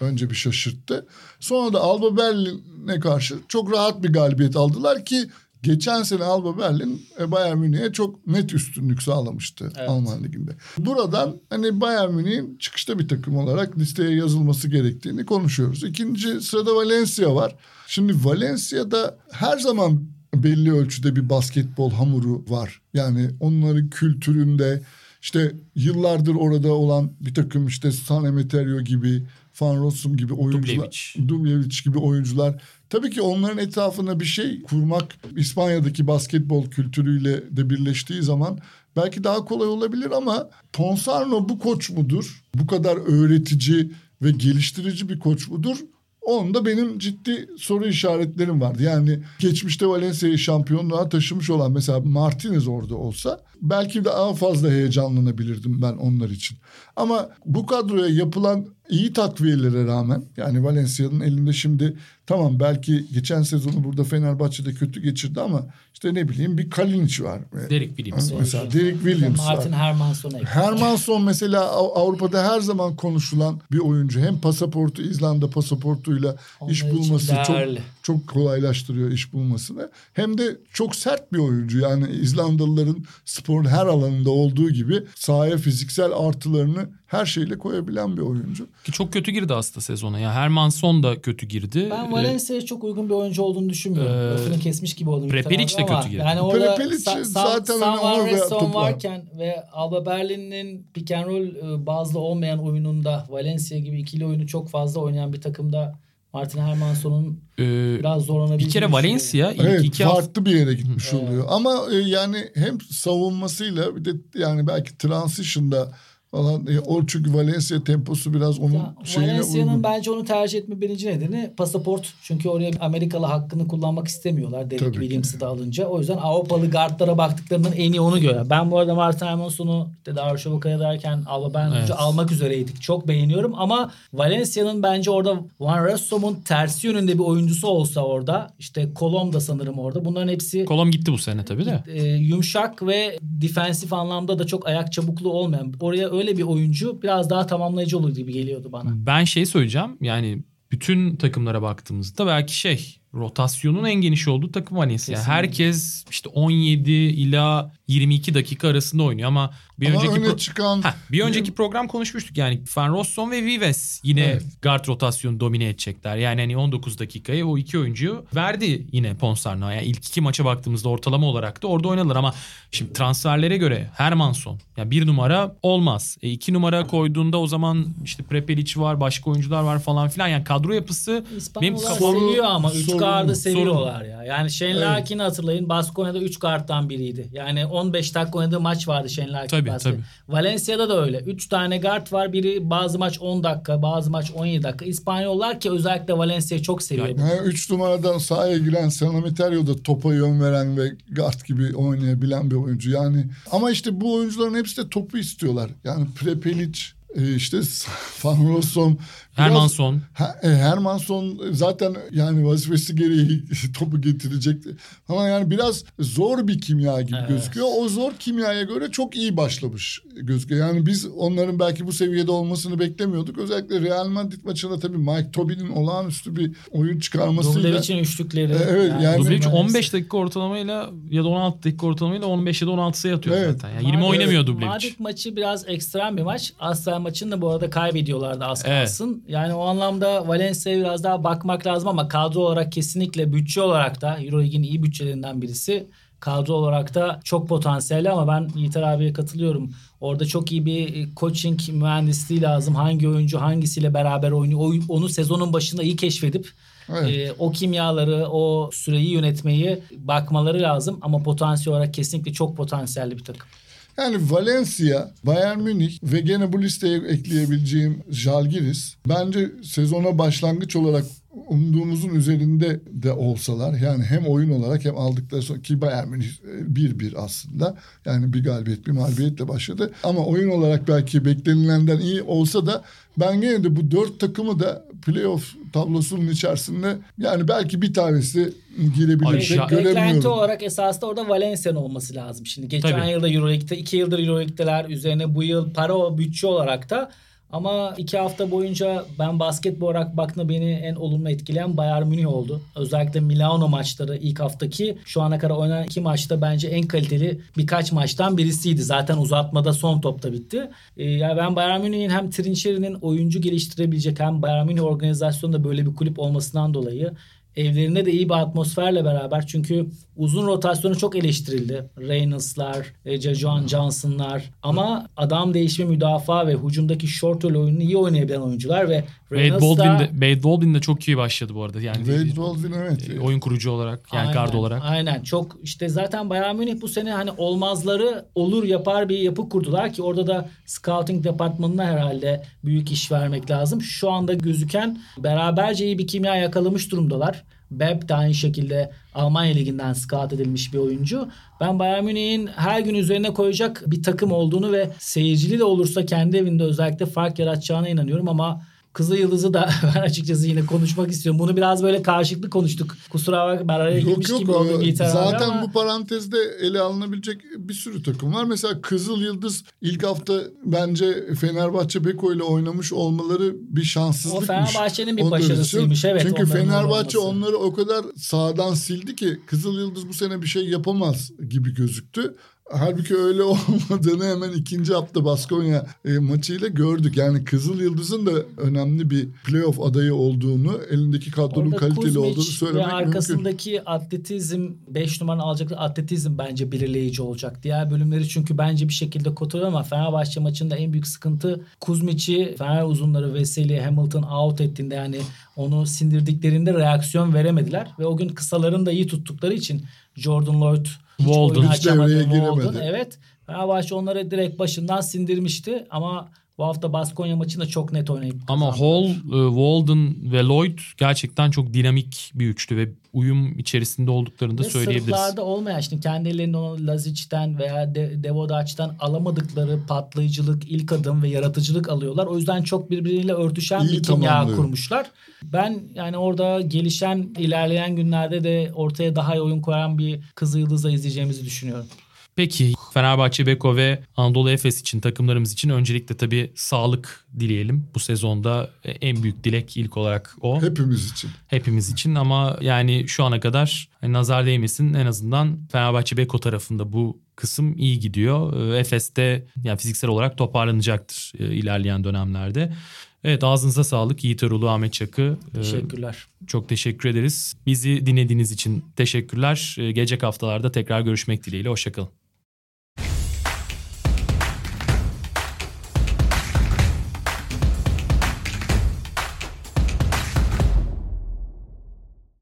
önce bir şaşırttı. Sonra da Alba Berlin'e karşı çok rahat bir galibiyet aldılar ki Geçen sene Alba Berlin Bayern Münih'e çok net üstünlük sağlamıştı, evet, Alman Ligi'nde. Buradan hani Bayern Münih'in çıkışta bir takım olarak listeye yazılması gerektiğini konuşuyoruz. İkinci sırada Valencia var. Şimdi Valencia'da her zaman belli ölçüde bir basketbol hamuru var. Yani onların kültüründe işte yıllardır orada olan bir takım işte San Emeterio gibi, Van Rossum gibi oyuncular, Dumlevic gibi oyuncular. Tabii ki onların etrafına bir şey kurmak İspanya'daki basketbol kültürüyle de birleştiği zaman belki daha kolay olabilir ama Ponsarno bu koç mudur? Bu kadar öğretici ve geliştirici bir koç mudur? Onda benim ciddi soru işaretlerim vardı. Yani geçmişte Valencia'yı şampiyonluğa taşımış olan mesela Martinez orada olsa belki daha fazla heyecanlanabilirdim ben onlar için. Ama bu kadroya yapılan iyi takviyelere rağmen, yani Valencia'nın elinde şimdi tamam belki geçen sezonu burada Fenerbahçe'de kötü geçirdi ama işte ne bileyim bir Kalinic var. Derek Williams. Mesela Derek Williams var. Martin Hermansson'a. Hermansson mesela Avrupa'da her zaman konuşulan bir oyuncu. Hem pasaportu, İzlanda pasaportuyla onlar iş bulması çok kolaylaştırıyor iş bulmasını. Hem de çok sert bir oyuncu. Yani İzlandalıların sporun her alanında olduğu gibi sahaya fiziksel artılarını her şeyle koyabilen bir oyuncu. Ki çok kötü girdi aslında sezona. Yani Hermansson da kötü girdi. Ben Valencia'ya çok uygun bir oyuncu olduğunu düşünmüyorum. Lafını kesmiş gibi oldum. Prepelic de kötü girdi. Yani orada zaten San Reston varken ve Alba Berlin'in pick and roll bazlı olmayan oyununda Valencia gibi ikili oyunu çok fazla oynayan bir takımda Martin Hermansson'un biraz zorlanabildiği. Bir kere Valencia farklı bir yere gitmiş oluyor. Ama yani hem savunmasıyla bir de yani belki transition'da falan. Çünkü Valencia temposu biraz onun şeyine uygun. Valencia'nın bence onu tercih etme birinci nedeni pasaport. Çünkü oraya Amerikalı hakkını kullanmak istemiyorlar. Derek Williams'ı da alınca. O yüzden Avrupalı guardlara baktıklarının en iyi onu göre. Ben bu arada Martin Hermansson'u Darüşşavaka'ya derken almak üzereydik. Çok beğeniyorum ama Valencia'nın bence orada Van Rossum'un tersi yönünde bir oyuncusu olsa orada. İşte Kolom da sanırım orada. Bunların hepsi... Kolom gitti bu sene tabii de. Yumuşak ve defansif anlamda da çok ayak çabukluğu olmayan. Oraya öyle bir oyuncu biraz daha tamamlayıcı olur gibi geliyordu bana. Ben şey söyleyeceğim, yani bütün takımlara baktığımızda belki rotasyonun en geniş olduğu takım Valencia. Yani herkes işte 17 ila 22 dakika arasında oynuyor ama bir önceki program konuşmuştuk. Yani Van Rossum ve Vives yine guard rotasyonu domine edecekler. Yani hani 19 dakikayı o iki oyuncuyu verdi yine Ponsarno'ya. Yani ilk iki maça baktığımızda ortalama olarak da orada oynadılar ama şimdi transferlere göre Hermansson yani 1 numara olmaz. 2 numara koyduğunda o zaman işte Prepelic var, başka oyuncular var falan filan. Yani kadro yapısı İspanyollar seviyor ama 3 guard'ı seviyorlar ya. Yani Shane Larkin'i hatırlayın. Baskonya'da 3 guard'dan biriydi. Yani 15 dakika oynadığı maç vardı Shane Larkin basketi. Valencia'da da öyle. 3 tane guard var. Biri bazı maç 10 dakika, bazı maç 17 dakika. İspanyollar ki özellikle Valencia'yı çok seviyor. 3 numaradan sahaya giren San Emeterio'da topa yön veren ve guard gibi oynayabilen bir oyuncu. Yani ama işte bu oyuncuların hepsi de topu istiyorlar. Yani Prepelic, işte Van Rossum, Hermansson. Hermansson zaten yani vazifesi gereği topu getirecekti. Ama yani biraz zor bir kimya gibi gözüküyor. O zor kimyaya göre çok iyi başlamış gözüküyor. Yani biz onların belki bu seviyede olmasını beklemiyorduk. Özellikle Real Madrid maçında tabii Mike Tobin'in olağanüstü bir oyun çıkarmasıyla. Dumlevic'in üçlükleri. Dumlevic 15 dakika ortalamayla ya da 16 dakika ortalamayla 15 ya da 16 sayı atıyor zaten. Yani 20 oynamıyor Dumlevic. Madrid maçı biraz ekstrem bir maç. Aslan maçını da bu arada kaybediyorlardı az kalsın. Yani o anlamda Valencia'ya biraz daha bakmak lazım ama kadro olarak kesinlikle, bütçe olarak da EuroLeague'in iyi bütçelerinden birisi. Kadro olarak da çok potansiyelli ama ben Yiğiter abiye katılıyorum. Orada çok iyi bir coaching mühendisliği lazım. Hangi oyuncu hangisiyle beraber oynuyor? Onu sezonun başında iyi keşfedip o kimyaları, o süreyi yönetmeyi bakmaları lazım. Ama potansiyel olarak kesinlikle çok potansiyelli bir takım. Yani Valencia, Bayern Münih ve gene bu listeye ekleyebileceğim Žalgiris bence sezona başlangıç olarak umduğumuzun üzerinde de olsalar, yani hem oyun olarak hem aldıkları son ki Bayern Münih 1-1 aslında, yani bir galibiyet bir mağlubiyetle başladı ama oyun olarak belki beklenilenden iyi olsa da ben gene de bu 4 takımı da playoff tablosunun içerisinde yani belki bir tanesi girebilecek göremiyorum. Eklenti olarak esasında orada Valencia'nın olması lazım. Şimdi geçen yılda EuroLeague'de, 2 yıldır EuroLeague'deler, üzerine bu yıl bütçe olarak da Ama 2 hafta boyunca ben basketbol olarak baktığımda beni en olumlu etkileyen Bayern Münih oldu. Özellikle Milano maçları ilk haftaki şu ana kadar oynanan 2 maçta bence en kaliteli birkaç maçtan birisiydi. Zaten uzatmada son topta bitti. Yani ben Bayern Münih'in hem Trinchieri'nin oyuncu geliştirebilecek hem Bayern Münih organizasyonunda böyle bir kulüp olmasından dolayı evlerinde de iyi bir atmosferle beraber, çünkü uzun rotasyonu çok eleştirildi. Reynolds'lar, Jajuan Johnson'lar ama adam değişimi, müdafaa ve hücumdaki short roll oyununu iyi oynayabilen oyuncular ve Reynolds'da... Wade Baldwin de çok iyi başladı bu arada. Yani Wade Baldwin evet. Oyun kurucu olarak yani guard olarak. Aynen çok işte zaten Bayern Münih bu sene hani olmazları olur yapar bir yapı kurdular ki orada da scouting departmanına herhalde büyük iş vermek lazım. Şu anda gözüken beraberce iyi bir kimya yakalamış durumdalar. Beb de aynı şekilde Almanya Ligi'nden scout edilmiş bir oyuncu. Ben Bayern Münih'in her gün üzerine koyacak bir takım olduğunu ve seyircili de olursa kendi evinde özellikle fark yaratacağına inanıyorum ama Kızılyıldız'ı da ben açıkçası yine konuşmak istiyorum. Bunu biraz böyle karşılıklı konuştuk. Kusura bakma ben araya girmiş gibi oldum. Zaten ama bu parantezde ele alınabilecek bir sürü takım var. Mesela Kızılyıldız ilk hafta bence Fenerbahçe Beko ile oynamış olmaları bir şanssızlıkmış. O Fenerbahçe'nin bir başarısıymış. Evet, çünkü Fenerbahçe onları o kadar sahadan sildi ki Kızılyıldız bu sene bir şey yapamaz gibi gözüktü. Halbuki öyle olmadığını hemen ikinci hafta Baskonya maçıyla gördük. Yani Kızılyıldız'ın da önemli bir playoff adayı olduğunu, elindeki kadronun orada kaliteli Kuzmiç olduğunu söylemek mümkün. Arkasındaki atletizm, 5 numara alacak atletizm bence belirleyici olacak. Diğer bölümleri çünkü bence bir şekilde kotarıyor ama Fenerbahçe maçında en büyük sıkıntı Kuzmiç'i Fener uzunları Veseli, Hamilton out ettiğinde yani onu sindirdiklerinde reaksiyon veremediler. Ve o gün kısaların da iyi tuttukları için Jordan Lloyd hiç devreye giremedi. Evet. Fenerbahçe onları direkt başından sindirmişti ama bu hafta Baskonya maçında çok net oynayıp kazandı. Ama Hall, Walden ve Lloyd gerçekten çok dinamik bir üçlü ve uyum içerisinde olduklarını da söyleyebiliriz. Sırtlarda olmayan şimdi kendilerini onu Lazic'ten veya Devodaç'tan alamadıkları patlayıcılık, ilk adım ve yaratıcılık alıyorlar. O yüzden çok birbiriyle örtüşen bir kimya kurmuşlar. Ben yani orada gelişen, ilerleyen günlerde de ortaya daha iyi oyun koyan bir Kızılyıldız'la izleyeceğimizi düşünüyorum. Peki Fenerbahçe, Beko ve Anadolu Efes için, takımlarımız için öncelikle tabii sağlık dileyelim. Bu sezonda en büyük dilek ilk olarak o. Hepimiz için. Hepimiz için ama yani şu ana kadar nazar değmesin, en azından Fenerbahçe, Beko tarafında bu kısım iyi gidiyor. Efes'te yani fiziksel olarak toparlanacaktır ilerleyen dönemlerde. Evet, ağzınıza sağlık Yiğit Erol'u, Ahmet Çakı. Teşekkürler. Çok teşekkür ederiz. Bizi dinlediğiniz için teşekkürler. Gelecek haftalarda tekrar görüşmek dileğiyle. Hoşçakalın.